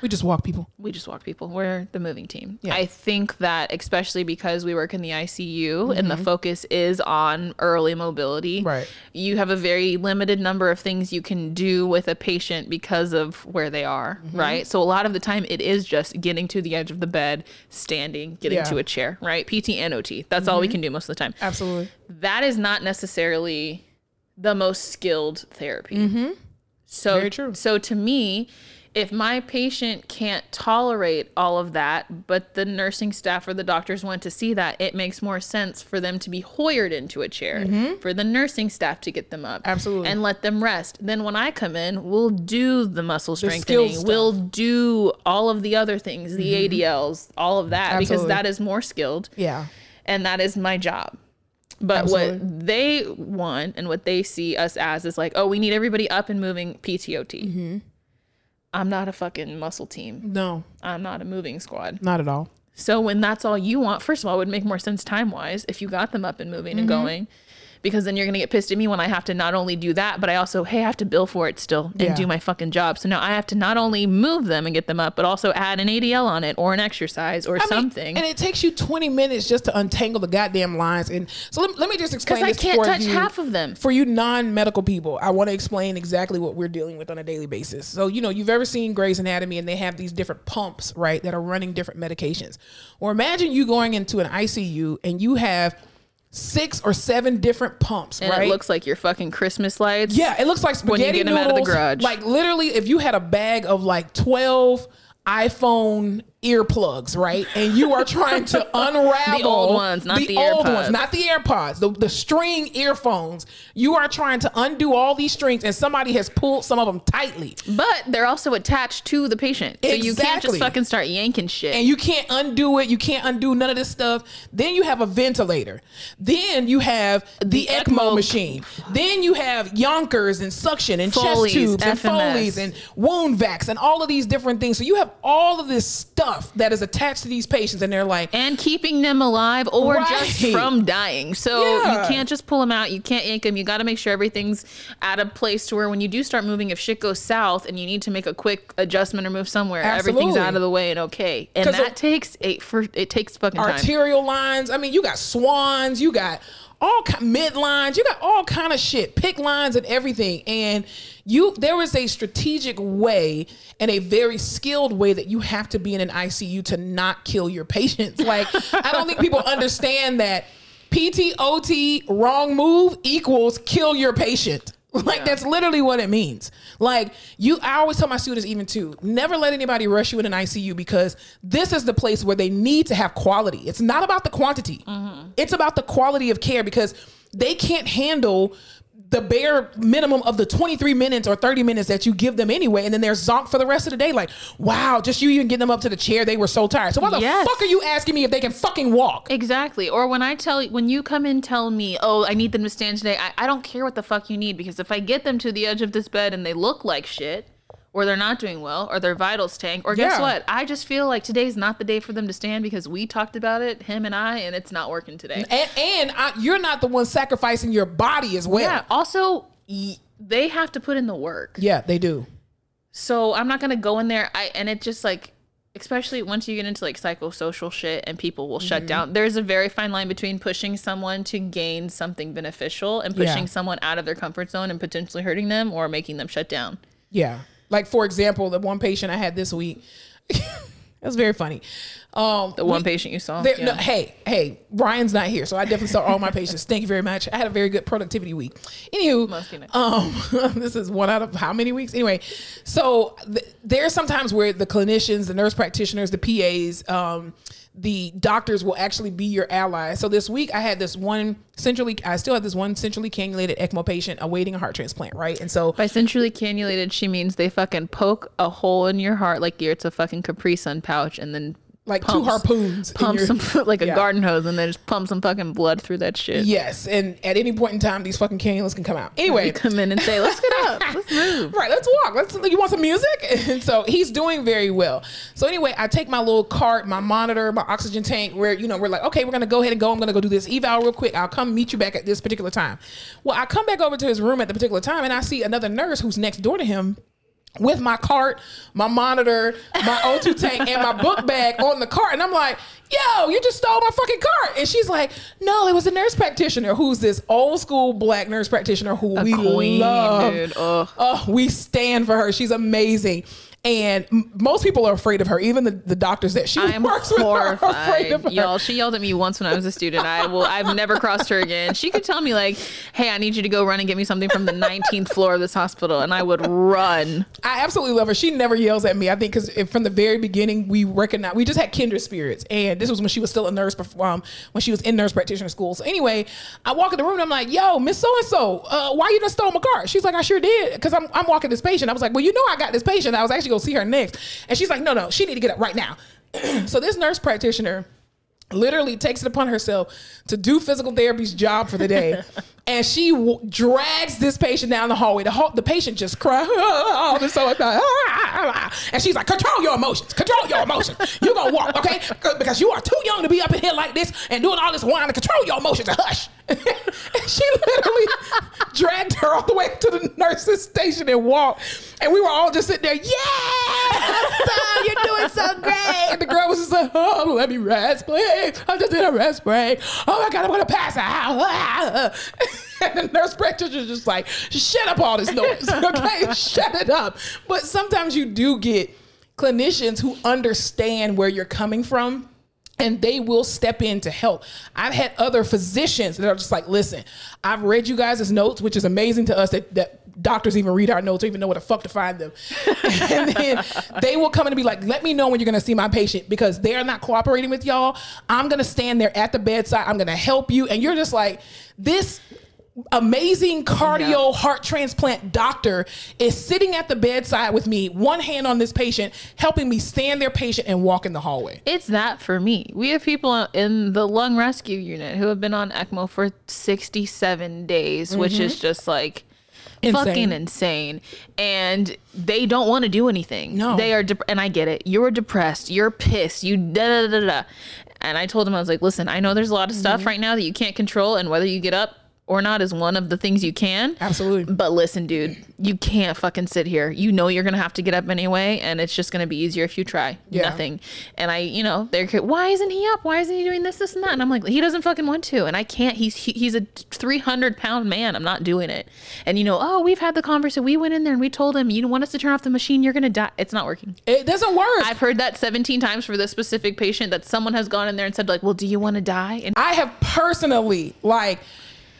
We just walk people. We just walk people. We're the moving team. Yeah. I think that especially because we work in the I C U mm-hmm. and the focus is on early mobility. Right. You have a very limited number of things you can do with a patient because of where they are. Mm-hmm. Right. So a lot of the time it is just getting to the edge of the bed, standing, getting yeah. to a chair. Right. P T and O T. That's mm-hmm. all we can do most of the time. Absolutely. That is not necessarily the most skilled therapy. Mm-hmm. So, very true. So to me, if my patient can't tolerate all of that, but the nursing staff or the doctors want to see that, it makes more sense for them to be hoyered into a chair, mm-hmm. for the nursing staff to get them up. Absolutely. And let them rest. Then when I come in, we'll do the muscle strengthening. The we'll do all of the other things, the mm-hmm. A D Ls, all of that, absolutely. Because that is more skilled. Yeah. And that is my job. But absolutely. What they want and what they see us as is like, oh, we need everybody up and moving P T O T. Mm-hmm. I'm not a fucking muscle team. No. I'm not a moving squad. Not at all. So when that's all you want, first of all, it would make more sense time-wise if you got them up and moving mm-hmm. and going, because then you're going to get pissed at me when I have to not only do that, but I also, hey, I have to bill for it still and yeah. do my fucking job. So now I have to not only move them and get them up, but also add an A D L on it or an exercise or I something. Mean, and it takes you twenty minutes just to untangle the goddamn lines. And so let, let me just explain this for you. Because I can't touch half of them. For you non-medical people, I want to explain exactly what we're dealing with on a daily basis. So, you know, you've ever seen Grey's Anatomy and they have these different pumps, right, that are running different medications. Or imagine you going into an I C U and you have six or seven different pumps, and right? It looks like your fucking Christmas lights. Yeah, it looks like spaghetti when you get noodles, them out of the garage. Like literally, if you had a bag of like twelve iPhone earplugs, right, and you are trying to unravel the old ones, not the, the old AirPods. ones, not the AirPods, the, the string earphones. You are trying to undo all these strings, and somebody has pulled some of them tightly. But they're also attached to the patient, so exactly. you can't just fucking start yanking shit. And you can't undo it. You can't undo none of this stuff. Then you have a ventilator. Then you have the, the ECMO, ECMO machine. Then you have yonkers and suction and Foley's, chest tubes F M S. And Foley's and wound vacs and all of these different things. So you have all of this stuff that is attached to these patients, and they're like, and keeping them alive or right. just from dying. So yeah. you can't just pull them out. You can't yank them. You got to make sure everything's at a place to where when you do start moving, if shit goes south and you need to make a quick adjustment or move somewhere, absolutely. Everything's out of the way and okay. And that it, takes eight for it takes fucking arterial time. Arterial lines. I mean, you got swans. You got all mid lines. You got all kind of shit. Pick lines and everything. And you, there is a strategic way and a very skilled way that you have to be in an I C U to not kill your patients. Like, I don't think people understand that P T O T, wrong move, equals kill your patient. Like, yeah. that's literally what it means. Like, you, I always tell my students even too, never let anybody rush you in an I C U, because this is the place where they need to have quality. It's not about the quantity. Mm-hmm. It's about the quality of care, because they can't handle the bare minimum of the twenty-three minutes or thirty minutes that you give them anyway. And then they're zonked for the rest of the day. Like, wow, just you even getting them up to the chair. They were so tired. So why the yes. fuck are you asking me if they can fucking walk? Exactly. Or when I tell when you come in, tell me, oh, I need them to stand today. I, I don't care what the fuck you need, because if I get them to the edge of this bed and they look like shit, or they're not doing well, or their vitals tank, or guess yeah. what? I just feel like today's not the day for them to stand, because we talked about it, him and I, and it's not working today. And, and I, you're not the one sacrificing your body as well. Yeah, also, they have to put in the work. Yeah, they do. So I'm not going to go in there. I And it just like, especially once you get into like psychosocial shit and people will mm-hmm. shut down. There's a very fine line between pushing someone to gain something beneficial and pushing yeah. someone out of their comfort zone and potentially hurting them or making them shut down. Yeah. Like, for example, the one patient I had this week, it was very funny. Um, the one we, patient you saw? There, yeah. no, hey, hey, Brian's not here. So I definitely saw all my patients. Thank you very much. I had a very good productivity week. Anywho, um, this is one out of how many weeks? Anyway, so th- there are sometimes where the clinicians, the nurse practitioners, the P As, um, the doctors will actually be your allies. So this week I had this one centrally, I still have this one centrally cannulated ECMO patient awaiting a heart transplant, right? And so by centrally cannulated, she means they fucking poke a hole in your heart like it's a fucking Capri Sun pouch, and then like pumps, two harpoons. Pump some, like a yeah. garden hose, and then just pump some fucking blood through that shit. Yes, and at any point in time, these fucking cannulas can come out. Anyway. You come in and say, let's get up, let's move. Right, let's walk, let's, you want some music? And so he's doing very well. So anyway, I take my little cart, my monitor, my oxygen tank, where, you know, we're like, okay, we're gonna go ahead and go, I'm gonna go do this eval real quick, I'll come meet you back at this particular time. Well, I come back over to his room at the particular time, and I see another nurse who's next door to him with my cart, my monitor, my O two tank, and my book bag on the cart. And I'm like, yo, you just stole my fucking cart. And she's like, no, it was a nurse practitioner, who's this old school black nurse practitioner who a we queen, love. Dude. Ugh. Oh, we stand for her. She's amazing. And m- most people are afraid of her. Even the, the doctors that she I'm works horrified. with are afraid of her. Y'all, she yelled at me once when I was a student. I will. I've never crossed her again. She could tell me like, hey, I need you to go run and get me something from the nineteenth floor of this hospital. And I would run. I absolutely love her. She never yells at me. I think because from the very beginning, we recognize, we just had kindred spirits. And this was when she was still a nurse, um, when she was in nurse practitioner school. So anyway, I walk in the room and I'm like, yo, Miss So-and-so, uh, why you done stole my car? She's like, I sure did. Because I'm, I'm walking this patient. I was like, well, you know, I got this patient. I was actually see her next, and she's like, no, no, she need to get up right now. So this nurse practitioner literally takes it upon herself to do physical therapy's job for the day, and she w- drags this patient down the hallway. The ho- the patient just cries, and so it's like, and she's like, control your emotions, control your emotions. You gonna walk, okay? Because you are too young to be up in here like this and doing all this wine. To control your emotions and hush. And she literally dragged her all the way to the nurse's station and walked, and we were all just sitting there, yeah, son, you're doing so great. And the girl was just like, oh, let me rest, please. I'm just in a rest break. Oh my God, I'm gonna pass out. And the nurse practitioner's just like, shut up all this noise, okay? Shut it up. But sometimes you do get clinicians who understand where you're coming from, and they will step in to help. I've had other physicians that are just like, listen, I've read you guys' notes, which is amazing to us that, that doctors even read our notes or even know where the fuck to find them. And then they will come in and be like, let me know when you're going to see my patient because they're not cooperating with y'all. I'm going to stand there at the bedside. I'm going to help you. And you're just like, this amazing cardio no. heart transplant doctor is sitting at the bedside with me, one hand on this patient, helping me stand their patient and walk in the hallway. It's not for me. We have people in the lung rescue unit who have been on ECMO for sixty-seven days, mm-hmm. which is just like insane. Fucking insane. And they don't want to do anything. No, they are. De- and I get it. You're depressed. You're pissed. You da da da da. And I told him, I was like, listen, I know there's a lot of stuff mm-hmm. right now that you can't control, and whether you get up or not is one of the things you can. Absolutely. But listen, dude, you can't fucking sit here. You know you're going to have to get up anyway, and it's just going to be easier if you try yeah. nothing. And I, you know, they're, why isn't he up? Why isn't he doing this, this, and that? And I'm like, he doesn't fucking want to. And I can't. He's he, he's a three hundred pound man. I'm not doing it. And, you know, oh, we've had the conversation. We went in there and we told him, you want us to turn off the machine? You're going to die. It's not working. It doesn't work. I've heard that seventeen times for this specific patient, that someone has gone in there and said, like, well, do you want to die? And I have personally, like,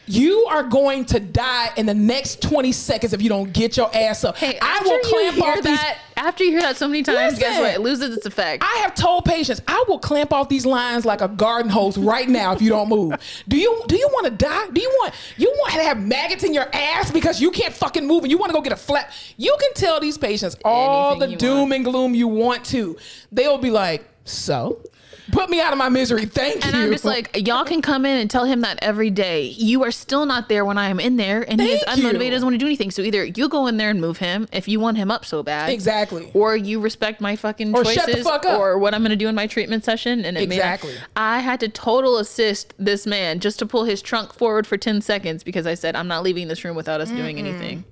you are going to die in the next twenty seconds if you don't get your ass up. Hey, I will clamp off these. That, after you hear that so many times, listen, guess what? It loses its effect. I have told patients, I will clamp off these lines like a garden hose right now if you don't move. Do you do you want to die? Do you want you want to have maggots in your ass because you can't fucking move and you want to go get a flap? You can tell these patients all Anything the doom want. and gloom you want to. They'll be like, so? Put me out of my misery. Thank and you. And I'm just like, y'all can come in and tell him that every day. You are still not there when I am in there. And Thank he is unmotivated, you. doesn't want to do anything. So either you go in there and move him if you want him up so bad. Exactly. Or you respect my fucking or choices. Or shut the fuck up. Or what I'm going to do in my treatment session. And it Exactly. Made, I had to total assist this man just to pull his trunk forward for ten seconds because I said, I'm not leaving this room without us mm-hmm. doing anything.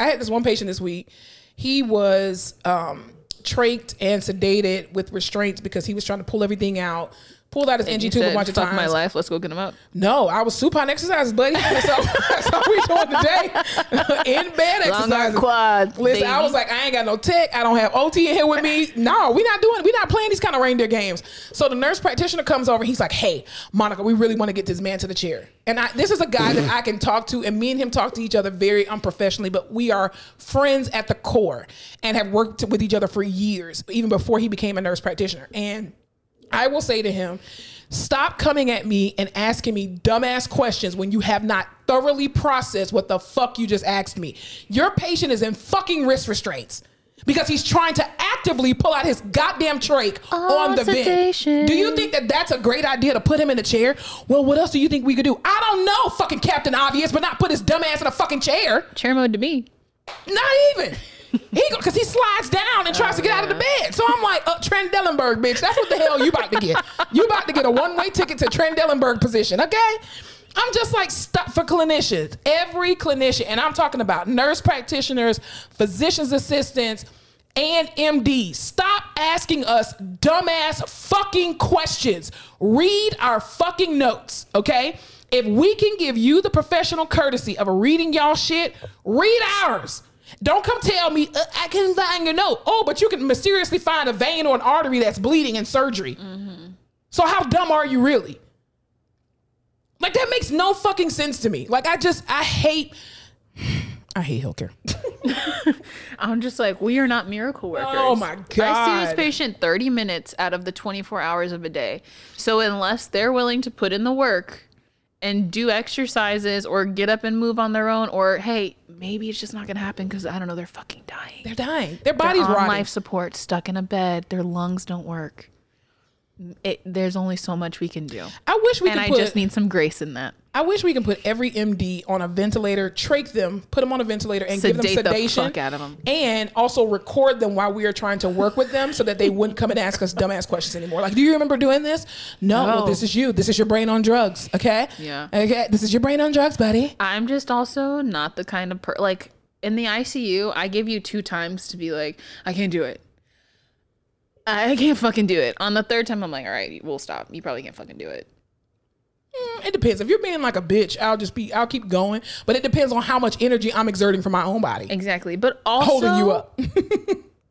I had this one patient this week. He was... um trached and sedated with restraints because he was trying to pull everything out. Pulled out his N G tube a bunch of times. Fuck my life. Let's go get him up. No, I was supine exercises, buddy. That's all, that's all we doing today. In bed exercises. Long quads. Listen, baby. I was like, I ain't got no tech. I don't have O T in here with me. No, we not doing. We not playing these kind of reindeer games. So the nurse practitioner comes over. He's like, hey, Monica, we really want to get this man to the chair. And I, this is a guy that I can talk to, and me and him talk to each other very unprofessionally, but we are friends at the core and have worked with each other for years, even before he became a nurse practitioner. And I will say to him, stop coming at me and asking me dumbass questions when you have not thoroughly processed what the fuck you just asked me. Your patient is in fucking wrist restraints because he's trying to actively pull out his goddamn trach on the vent. Do you think that that's a great idea to put him in a chair? Well, what else do you think we could do? I don't know, fucking Captain Obvious, but not put his dumbass in a fucking chair. Chair mode to me. Not even. He go, cause he slides down and tries oh, to get yeah. out of the bed. So I'm like, uh, Trendelenburg, bitch. That's what the hell you about to get. You about to get a one way ticket to Trendelenburg position, okay? I'm just like, stop. For clinicians, every clinician, and I'm talking about nurse practitioners, physician's assistants, and M Ds, stop asking us dumbass fucking questions. Read our fucking notes, okay? If we can give you the professional courtesy of reading y'all shit, read ours. Don't come tell me, uh, I can find your note. Oh, but you can mysteriously find a vein or an artery that's bleeding in surgery. Mm-hmm. So how dumb are you really? Like, that makes no fucking sense to me. Like, I just, I hate, I hate healthcare. I'm just like, we are not miracle workers. Oh my God. I see this patient thirty minutes out of the twenty-four hours of a day. So unless they're willing to put in the work and do exercises or get up and move on their own, or hey, maybe it's just not gonna happen because I don't know, they're fucking dying. They're dying. Their body's rotting. They're on life support, stuck in a bed. Their lungs don't work. It, there's only so much we can do. I wish we and could put, I just need some grace in that. I wish we can put every M D on a ventilator, trach them, put them on a ventilator, and Sedate give them sedation, the fuck out of them. And also record them while we are trying to work with them so that they wouldn't come and ask us dumbass questions anymore. Like, do you remember doing this? No, no. Well, this is you. This is your brain on drugs. Okay. Yeah. Okay. This is your brain on drugs, buddy. I'm just also not the kind of per like in the I C U. I give you two times to be like, I can't do it. I can't fucking do it. On the third time, I'm like, all right, we'll stop. You probably can't fucking do it. Mm, it depends. If you're being like a bitch, I'll just be, I'll keep going. But it depends on how much energy I'm exerting for my own body. Exactly. But also holding you up.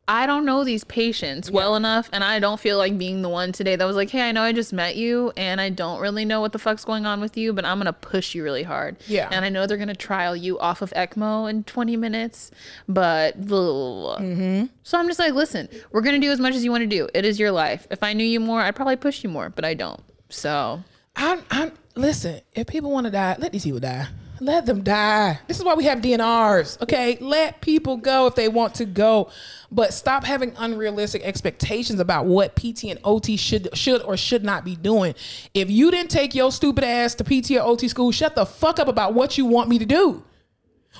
I don't know these patients yeah. well enough. And I don't feel like being the one today that was like, hey, I know I just met you and I don't really know what the fuck's going on with you, but I'm going to push you really hard. Yeah. And I know they're going to trial you off of E C M O in twenty minutes, but mm-hmm. So I'm just like, listen, we're going to do as much as you want to do. It is your life. If I knew you more, I'd probably push you more, but I don't. So I'm, I'm listen, if people want to die, let these people die. Let them die. This is why we have D N Rs, okay? Let people go if they want to go, but stop having unrealistic expectations about what P T and O T should should or should not be doing. If you didn't take your stupid ass to P T or O T school, shut the fuck up about what you want me to do.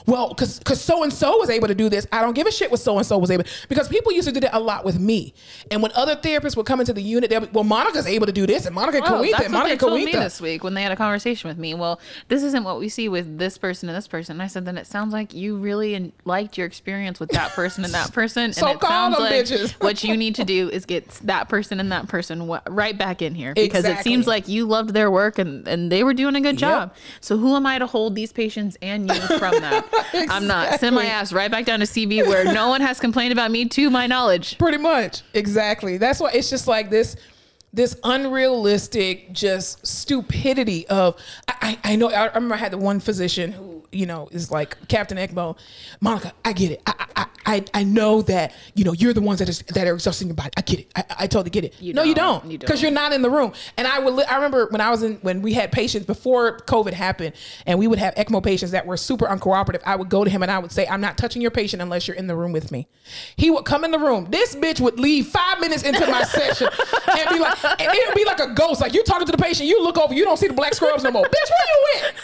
Well, because because so-and-so was able to do this. I don't give a shit what so-and-so was able to, because people used to do that a lot with me. And when other therapists would come into the unit, they'd be, well, Monica's able to do this, and Monica oh, Kawita, and Monica Kawita. That's what they told me this week when they had a conversation with me. Well, this isn't what we see with this person and this person. And I said, then it sounds like you really liked your experience with that person and that person. So and it call sounds them like bitches. What you need to do is get that person and that person right back in here. Because exactly. It seems like you loved their work and, and they were doing a good yep. job. So who am I to hold these patients and you from that? Exactly. I'm not. Send my ass right back down to C B where no one has complained about me to my knowledge. Pretty much. Exactly. That's why it's just like this, this unrealistic, just stupidity of, I, I, I know, I remember I had the one physician who, you know, is like Captain E C M O. Monica, I get it. I, I, I, I know that, you know, you're the ones that, is, that are exhausting your body. I get it. I, I totally get it. You no, don't. you don't. You don't. Because you're not in the room. And I would, I remember when I was in, when we had patients before COVID happened and we would have E C M O patients that were super uncooperative. I would go to him and I would say, I'm not touching your patient unless you're in the room with me. He would come in the room. This bitch would leave five minutes into my session and be like, and it would be like a ghost. Like, you're talking to the patient, you look over, you don't see the black scrubs no more. Bitch, where you at?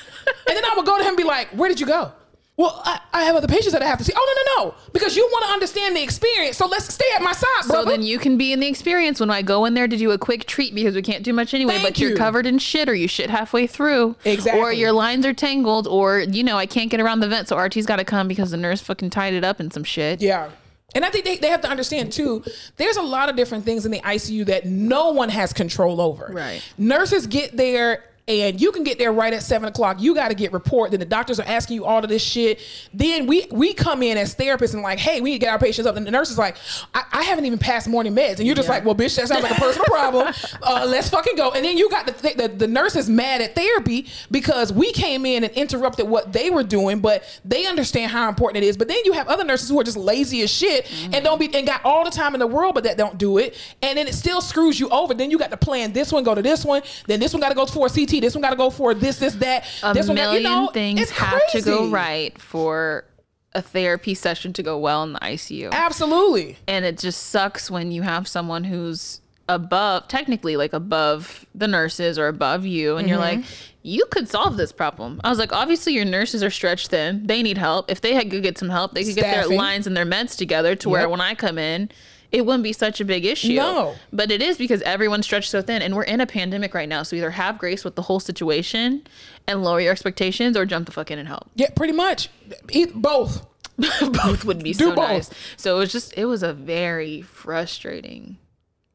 And then I would go to him and be like, where did you go? Well, I, I have other patients that I have to see. Oh, no, no, no. Because you want to understand the experience. So let's stay at my side, brother. So then you can be in the experience when I go in there to do a quick treat because we can't do much anyway. Thank but you. You're covered in shit or you shit halfway through. Exactly. Or your lines are tangled or, you know, I can't get around the vent. So R T's got to come because the nurse fucking tied it up in some shit. Yeah. And I think they, they have to understand, too, there's a lot of different things in the I C U that no one has control over. Right. Nurses get there. And you can get there right at seven o'clock. You got to get report. Then the doctors are asking you all of this shit. Then we we come in as therapists and like, hey, we need to get our patients up. And the nurse is like, I, I haven't even passed morning meds. And you're just yeah. like, well, bitch, that sounds like a personal problem. Uh, let's fucking go. And then you got the, th the the nurse is mad at therapy because we came in and interrupted what they were doing, but they understand how important it is. But then you have other nurses who are just lazy as shit mm-hmm. and don't be and got all the time in the world, but that don't do it. And then it still screws you over. Then you got to plan this one, go to this one. Then this one got to go for a C T. This one got to go for this, this, that. A this million one, you know, things have crazy. to go right for a therapy session to go well in the I C U. Absolutely. And it just sucks when you have someone who's above, technically like above the nurses or above you. And mm-hmm. you're like, you could solve this problem. I was like, obviously your nurses are stretched thin. They need help. If they had, could get some help, they could Staffing. get their lines and their meds together to yep. where when I come in, it wouldn't be such a big issue. No. But it is, because everyone's stretched so thin, and we're in a pandemic right now. So either have grace with the whole situation and lower your expectations, or jump the fuck in and help. Yeah, pretty much. Eat both. Both would be so both. Nice. So it was just, it was a very frustrating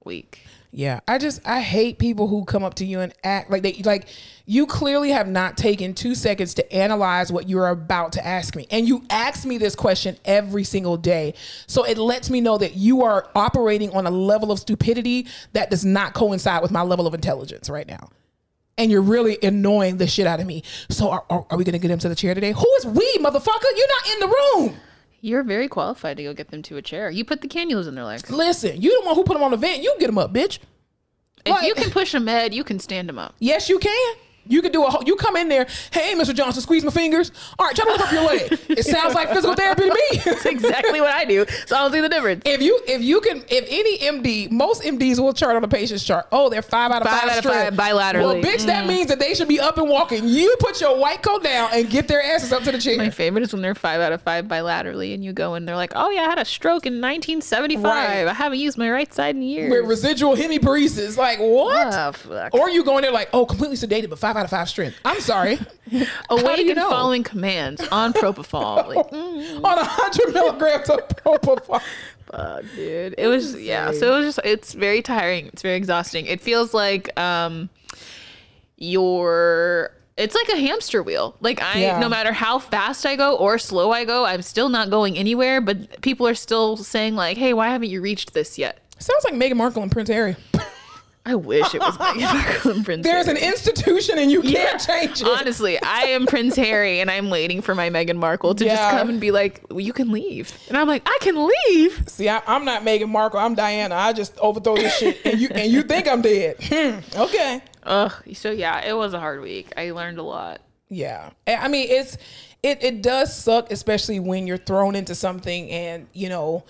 week. Yeah, I just, I hate people who come up to you and act like they, like you clearly have not taken two seconds to analyze what you're about to ask me. And you ask me this question every single day. So it lets me know that you are operating on a level of stupidity that does not coincide with my level of intelligence right now. And you're really annoying the shit out of me. So are, are, are we going to get them to the chair today? Who is we, motherfucker? You're not in the room. You're very qualified to go get them to a chair. You put the cannulas in their legs. Listen, you the one who put them on the vent. You get them up, bitch. If like, you can push a med, you can stand them up. Yes, you can. You can do a whole, you come in there, hey, Mister Johnson, squeeze my fingers. All right, try to lift up your leg. It sounds like physical therapy to me. That's exactly what I do. So I don't see the difference. If you, if you can, if any M D, most M Ds will chart on the patient's chart. Oh, they're five out of five, five, out of five bilaterally. Well, bitch, mm. that means that they should be up and walking. You put your white coat down and get their asses up to the chair. My favorite is when they're five out of five bilaterally, and you go and they're like, oh yeah, I had a stroke in nineteen seventy-five. Right. I haven't used my right side in years. With residual hemiparesis. Like, what? Oh, fuck. Or you go in there like, oh, completely sedated, but five out of five strength. I'm sorry. Awake and following commands on propofol. Like, mm. On one hundred milligrams of propofol. Fuck, dude. It was, yeah. So it was just, it's very tiring. It's very exhausting. It feels like um, you're, it's like a hamster wheel. Like I, yeah. no matter how fast I go or slow I go, I'm still not going anywhere, but people are still saying like, hey, why haven't you reached this yet? Sounds like Meghan Markle and Prince Harry. I wish it was Meghan Markle and Prince There's Harry. There's an institution and you can't yeah. change it. Honestly, I am Prince Harry and I'm waiting for my Meghan Markle to yeah. just come and be like, well, you can leave. And I'm like, I can leave. See, I, I'm not Meghan Markle. I'm Diana. I just overthrow this shit and you and you think I'm dead. Hmm. Okay. Ugh. So yeah, it was a hard week. I learned a lot. Yeah. I mean, it's it it does suck, especially when you're thrown into something and, you know,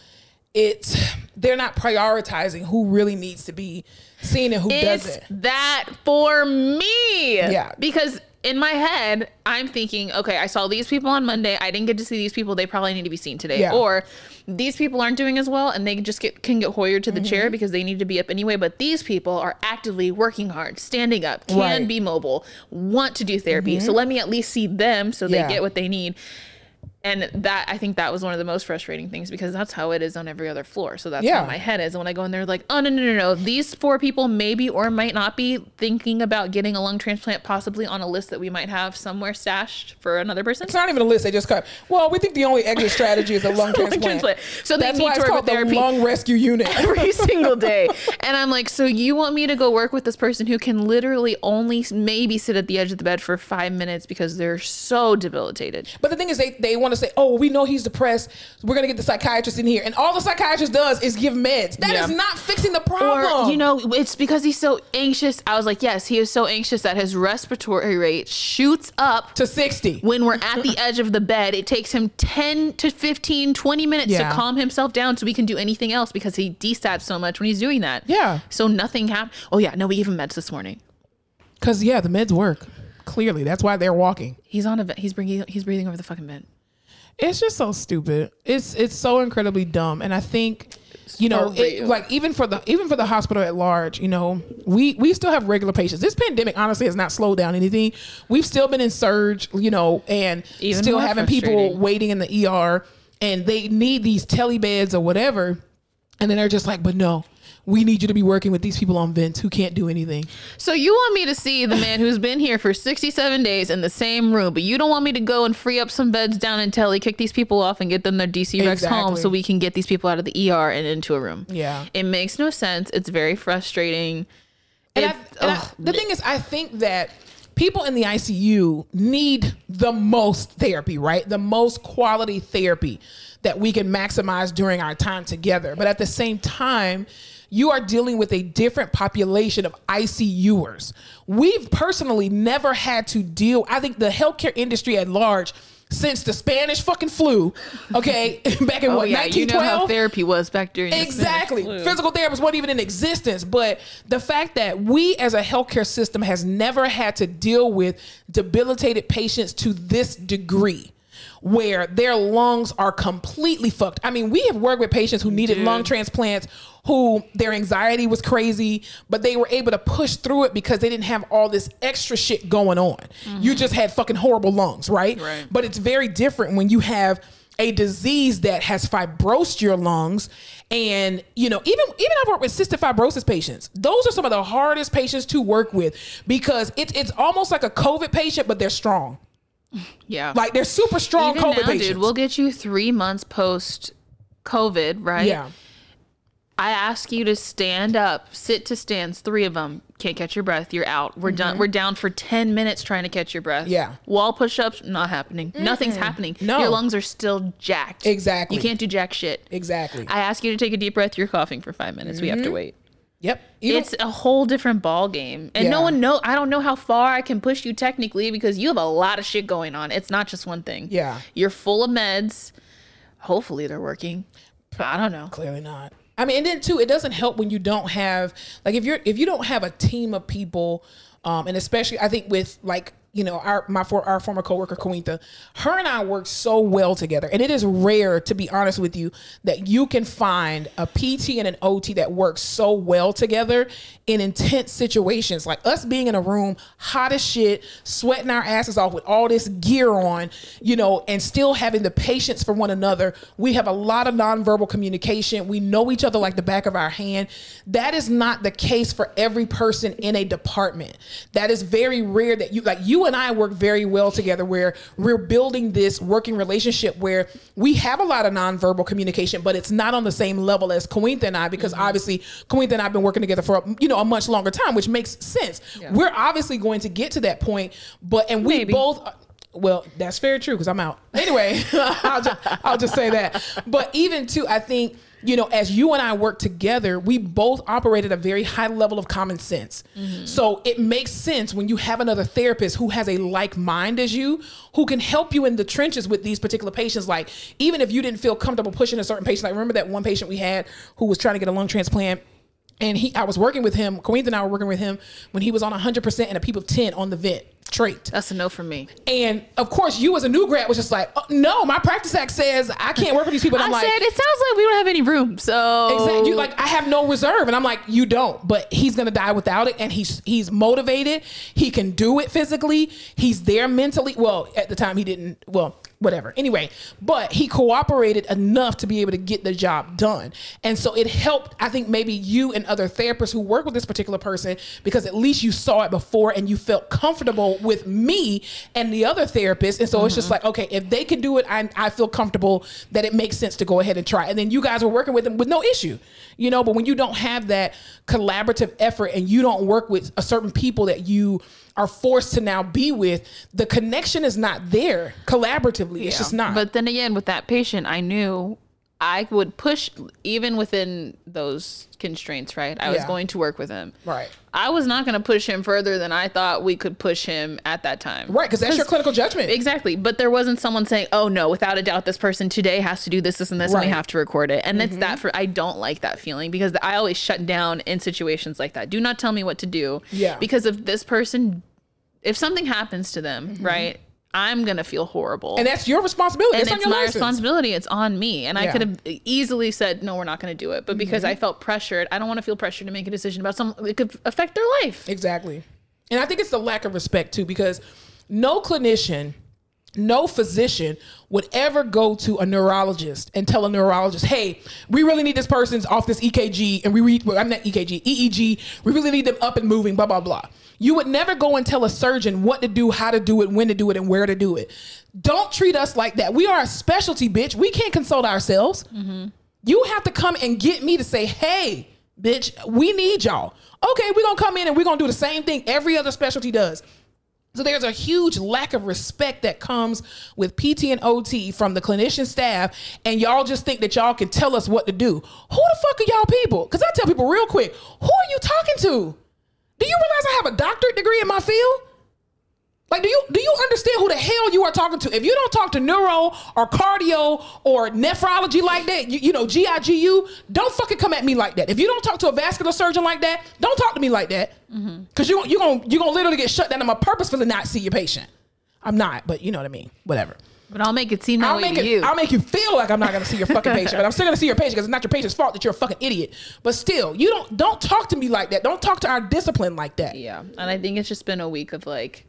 it's they're not prioritizing who really needs to be seen and who it's doesn't. It's that for me. Yeah. Because in my head, I'm thinking, okay, I saw these people on Monday. I didn't get to see these people. They probably need to be seen today. Yeah. Or these people aren't doing as well and they just get can get hoyered to the mm-hmm. chair because they need to be up anyway. But these people are actively working hard, standing up, can right. be mobile, want to do therapy. Mm-hmm. So let me at least see them so yeah. they get what they need. And that, I think that was one of the most frustrating things because that's how it is on every other floor. So that's yeah. where my head is. And when I go in there like, oh, no, no, no, no. These four people maybe or might not be thinking about getting a lung transplant, possibly on a list that we might have somewhere stashed for another person. It's not even a list. They just cut. Well, we think the only exit strategy is a lung transplant. transplant. So that's they need why to work with therapy. The lung rescue unit. Every single day. And I'm like, so you want me to go work with this person who can literally only maybe sit at the edge of the bed for five minutes because they're so debilitated. But the thing is they, they want to say, oh, we know he's depressed, we're gonna get the psychiatrist in here, and all the psychiatrist does is give meds. That yeah. is not fixing the problem. Or, you know, it's because he's so anxious. I was like, yes, he is so anxious that his respiratory rate shoots up to sixty when we're at the edge of the bed. It takes him ten to fifteen, twenty minutes yeah. to calm himself down so we can do anything else because he desats so much when he's doing that. Yeah. So nothing happened. Oh yeah, no, we gave him meds this morning. Cause yeah, the meds work. Clearly, that's why they're walking. He's on a vent. He's bringing. He's breathing over the fucking vent. It's just so stupid. It's it's so incredibly dumb. And I think, you know, it, like even for the even for the hospital at large, you know, we we still have regular patients. This pandemic honestly has not slowed down anything. We've still been in surge, you know, and even still having people waiting in the E R, and they need these tele beds or whatever. And then they're just like, but no, we need you to be working with these people on vents who can't do anything. So you want me to see the man who's been here for sixty-seven days in the same room, but you don't want me to go and free up some beds down in Telly, kick these people off and get them their D C Rex exactly. home so we can get these people out of the E R and into a room. Yeah. It makes no sense. It's very frustrating. And, it, I, and I, the thing is, I think that people in the I C U need the most therapy, right? The most quality therapy that we can maximize during our time together. But at the same time, you are dealing with a different population of ICUers. We've personally never had to deal, I think the healthcare industry at large, since the Spanish fucking flu, okay, back in oh, what, yeah, nineteen twelve? You know how therapy was back during exactly. the Spanish flu. Physical therapists weren't even in existence, but the fact that we as a healthcare system has never had to deal with debilitated patients to this degree. where their lungs are completely fucked. I mean, we have worked with patients who needed yeah. lung transplants, who their anxiety was crazy, but they were able to push through it because they didn't have all this extra shit going on. Mm-hmm. You just had fucking horrible lungs, right? right? But it's very different when you have a disease that has fibrosed your lungs. And, you know, even, even I've worked with cystic fibrosis patients. Those are some of the hardest patients to work with because it's, it's almost like a COVID patient, but they're strong. Yeah. Like they're super strong even COVID now, patients. Dude, we'll get you three months post COVID, right? Yeah. I ask you to stand up, sit to stands, three of them. Can't catch your breath. You're out. We're mm-hmm. done. We're down for ten minutes trying to catch your breath. Yeah. Wall push-ups, not happening. Mm-hmm. Nothing's happening. No. Your lungs are still jacked. Exactly. You can't do jack shit. Exactly. I ask you to take a deep breath. You're coughing for five minutes. Mm-hmm. We have to wait. Yep. You it's a whole different ball game. And yeah. no one know. I don't know how far I can push you technically because you have a lot of shit going on. It's not just one thing. Yeah. You're full of meds. Hopefully they're working. I don't know. Clearly not. I mean, and then too, it doesn't help when you don't have, like, if you're, if you don't have a team of people, um, and especially I think with like, you know, our, my, for our former coworker, Quinta, her and I work so well together. And it is rare, to be honest with you, that you can find a P T and an O T that works so well together in intense situations. Like us being in a room, hot as shit, sweating our asses off with all this gear on, you know, and still having the patience for one another. We have a lot of nonverbal communication. We know each other like the back of our hand. That is not the case for every person in a department. That is very rare that you, like you, You and I work very well together where we're building this working relationship where we have a lot of nonverbal communication, but it's not on the same level as Quinta and I, because mm-hmm. obviously Quinta and I have been working together for, you know, a much longer time, which makes sense. Yeah. We're obviously going to get to that point, but, and we Maybe. both, well, that's very true because I'm out. Anyway, I'll, just, I'll just say that. But even too, I think, you know, as you and I work together, we both operate at a very high level of common sense. Mm-hmm. So it makes sense when you have another therapist who has a like mind as you, who can help you in the trenches with these particular patients. Like, even if you didn't feel comfortable pushing a certain patient, like remember that one patient we had who was trying to get a lung transplant, and he, I was working with him, Quinta and I were working with him when he was on one hundred percent and a PEEP of ten on the vent. Trait. That's a no for me. And of course, you as a new grad was just like, oh, no, my practice act says I can't work with these people. And I'm I like, said, it sounds like we don't have any room. So exactly, you like, I have no reserve, and I'm like, you don't. But he's gonna die without it, and he's he's motivated. He can do it physically. He's there mentally. Well, at the time he didn't. Well, whatever. Anyway, but he cooperated enough to be able to get the job done, and so it helped. I think maybe you and other therapists who work with this particular person, because at least you saw it before and you felt comfortable with me and the other therapist. And so mm-hmm. it's just like, okay, if they can do it, I, I feel comfortable that it makes sense to go ahead and try. And then you guys were working with them with no issue, you know, but when you don't have that collaborative effort and you don't work with a certain people that you are forced to now be with, the connection is not there collaboratively. Yeah. It's just not. But then again, with that patient, I knew I would push even within those constraints, right? I yeah. was going to work with him. Right. I was not going to push him further than I thought we could push him at that time. Right, because that's your clinical judgment. Exactly. But there wasn't someone saying, oh no, without a doubt, this person today has to do this, this, and this, right. and we have to record it. And mm-hmm. it's that for, I don't like that feeling because I always shut down in situations like that. Do not tell me what to do. Yeah. Because if this person, if something happens to them, mm-hmm. right? I'm going to feel horrible. And that's your responsibility. And it's, it's on your my license. responsibility. It's on me. And yeah. I could have easily said, no, we're not going to do it. But because mm-hmm. I felt pressured, I don't want to feel pressured to make a decision about something that could affect their life. Exactly. And I think it's the lack of respect too, because no clinician, no physician would ever go to a neurologist and tell a neurologist, hey, we really need this person's off this E K G and we read, well, I'm not E K G, E E G. We really need them up and moving, blah, blah, blah. You would never go and tell a surgeon what to do, how to do it, when to do it, and where to do it. Don't treat us like that. We are a specialty, bitch. We can't consult ourselves. Mm-hmm. You have to come and get me to say, hey, bitch, we need y'all. Okay, we're going to come in and we're going to do the same thing every other specialty does. So there's a huge lack of respect that comes with P T and O T from the clinician staff, and y'all just think that y'all can tell us what to do. Who the fuck are y'all people? Because I tell people real quick, who are you talking to? Do you realize I have a doctorate degree in my field? Like, do you do you understand who the hell you are talking to? If you don't talk to neuro or cardio or nephrology like that, you, you know, G I G U, don't fucking come at me like that. If you don't talk to a vascular surgeon like that, don't talk to me like that. Mm-hmm. Cause you, you're gonna, you're gonna literally get shut down. I'm gonna purposefully not see your patient. I'm not, but you know what I mean? Whatever. But I'll make it seem that I'll way make to it, you. I'll make you feel like I'm not going to see your fucking patient, but I'm still going to see your patient because it's not your patient's fault that you're a fucking idiot. But still, you don't don't talk to me like that. Don't talk to our discipline like that. Yeah, and I think it's just been a week of like,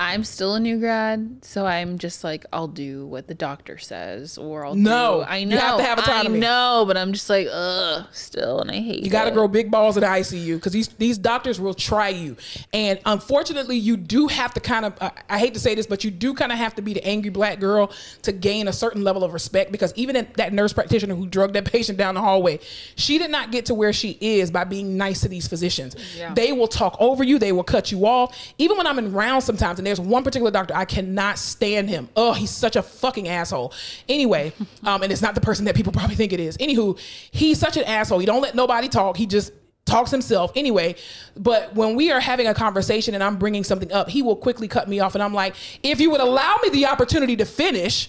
I'm still a new grad, so I'm just like, I'll do what the doctor says, or I'll no, do, I know, you have to have autonomy. I know, but I'm just like, ugh, still, and I hate it. You got to grow big balls in the I C U because these these doctors will try you, and unfortunately, you do have to kind of, uh, I hate to say this, but you do kind of have to be the angry black girl to gain a certain level of respect, because even that nurse practitioner who drugged that patient down the hallway, she did not get to where she is by being nice to these physicians. Yeah. They will talk over you, they will cut you off. Even when I'm in rounds sometimes, and there's one particular doctor, I cannot stand him. Oh, he's such a fucking asshole. Anyway, um, and it's not the person that people probably think it is. Anywho, he's such an asshole. He don't let nobody talk. He just talks himself. Anyway, but when we are having a conversation and I'm bringing something up, he will quickly cut me off. And I'm like, if you would allow me the opportunity to finish.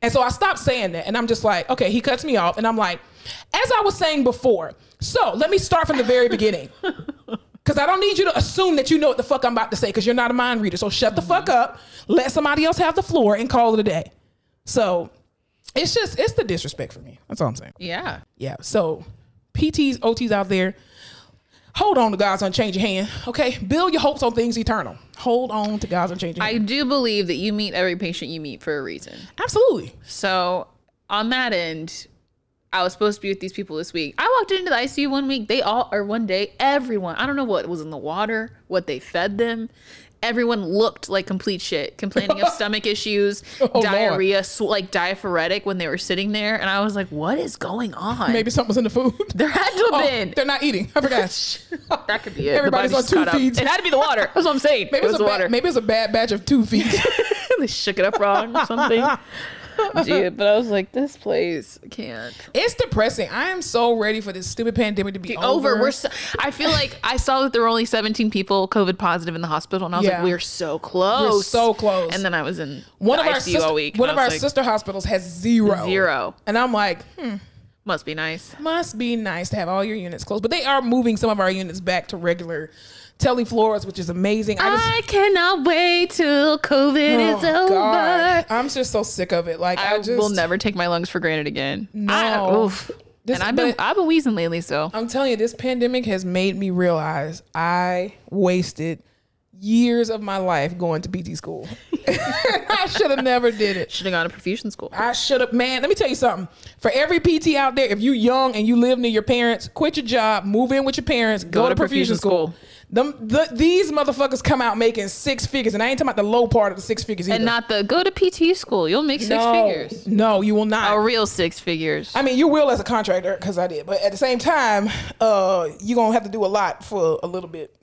And so I stopped saying that. And I'm just like, okay, he cuts me off. And I'm like, as I was saying before, so let me start from the very beginning. Because I don't need you to assume that you know what the fuck I'm about to say, because you're not a mind reader. So shut the fuck up, let somebody else have the floor, and call it a day. So it's just, it's the disrespect for me. That's all I'm saying. Yeah. Yeah. So P Ts, O Ts out there, hold on to God's unchanging hand, okay? Build your hopes on things eternal. Hold on to God's unchanging hand. I do believe that you meet every patient you meet for a reason. Absolutely. So on that end, I was supposed to be with these people this week. I walked into the I C U one week. They all, or one day, everyone, I don't know what was in the water, what they fed them. Everyone looked like complete shit, complaining of stomach issues, oh, diarrhea, sw- like diaphoretic when they were sitting there. And I was like, what is going on? Maybe something was in the food. There had to have oh, been. They're not eating. I forgot. That could be it. Everybody's on two feeds. Up. It had to be the water. That's what I'm saying. Maybe it was the ba- water. Maybe it's a bad batch of two feeds. They shook it up wrong or something. Dude, but I was like, this place can't. It's depressing. I am so ready for this stupid pandemic to be over. over. We're so, I feel like I saw that there were only seventeen people COVID positive in the hospital, and I was yeah. like, we're so close. We're so close. And then I was in one the of I C U our sister, all week. One of our like, sister hospitals has zero. Zero. And I'm like, hmm. Must be nice. Must be nice to have all your units closed. But they are moving some of our units back to regular teleflorals, which is amazing. I, just, I cannot wait till COVID oh is over. God. I'm just so sick of it. Like I, I just, will never take my lungs for granted again. No, I, oof. This, and I've been I've been wheezing lately. So I'm telling you, this pandemic has made me realize I wasted years of my life going to P T school. I should have never did it. Should have gone to perfusion school. I should have, man. Let me tell you something. For every P T out there, if you young and you live near your parents, quit your job, move in with your parents, go, go to, to perfusion, perfusion school. school. Them, the, these motherfuckers come out making six figures, and I ain't talking about the low part of the six figures either. And not the go to P T school. You'll make six no, figures. No, you will not. A real six figures. I mean, you will as a contractor, because I did. But at the same time, uh, you're going to have to do a lot for a little bit.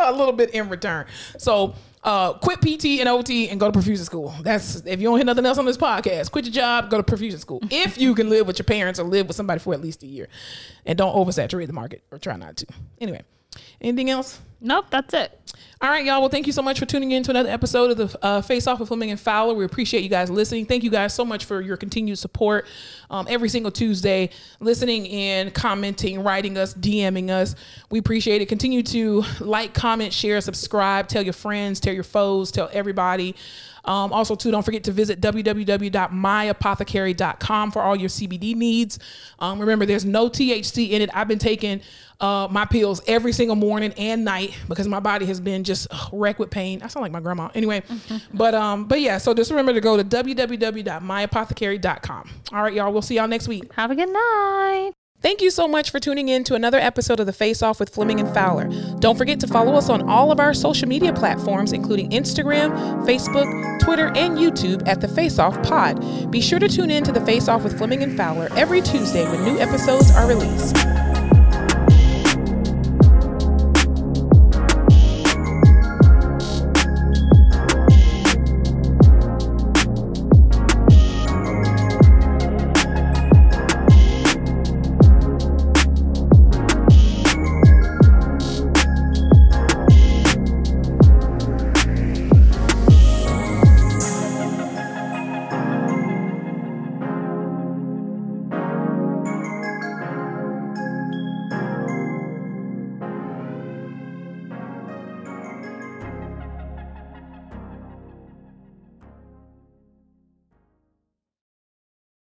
A little bit in return. So uh, quit P T and O T and go to perfusion school. That's, if you don't hear nothing else on this podcast, quit your job, go to perfusion school. If you can live with your parents or live with somebody for at least a year. And don't oversaturate the market, or try not to. Anyway. Anything else? Nope, that's it. All right, y'all. Well, thank you so much for tuning in to another episode of the uh, Face Off with Fleming and Fowler. We appreciate you guys listening. Thank you guys so much for your continued support. Um, every single Tuesday, listening in, commenting, writing us, DMing us. We appreciate it. Continue to like, comment, share, subscribe, tell your friends, tell your foes, tell everybody. Um, also, too, don't forget to visit w w w dot my apothecary dot com for all your C B D needs. Um, remember, there's no T H C in it. I've been taking uh, my pills every single morning and night because my body has been just ugh, wrecked with pain. I sound like my grandma. Anyway, but um, but yeah, so just remember to go to w w w dot my apothecary dot com. All right, y'all. We'll see y'all next week. Have a good night. Thank you so much for tuning in to another episode of The Face Off with Fleming and Fowler. Don't forget to follow us on all of our social media platforms, including Instagram, Facebook, Twitter, and YouTube at The Face Off Pod. Be sure to tune in to The Face Off with Fleming and Fowler every Tuesday when new episodes are released.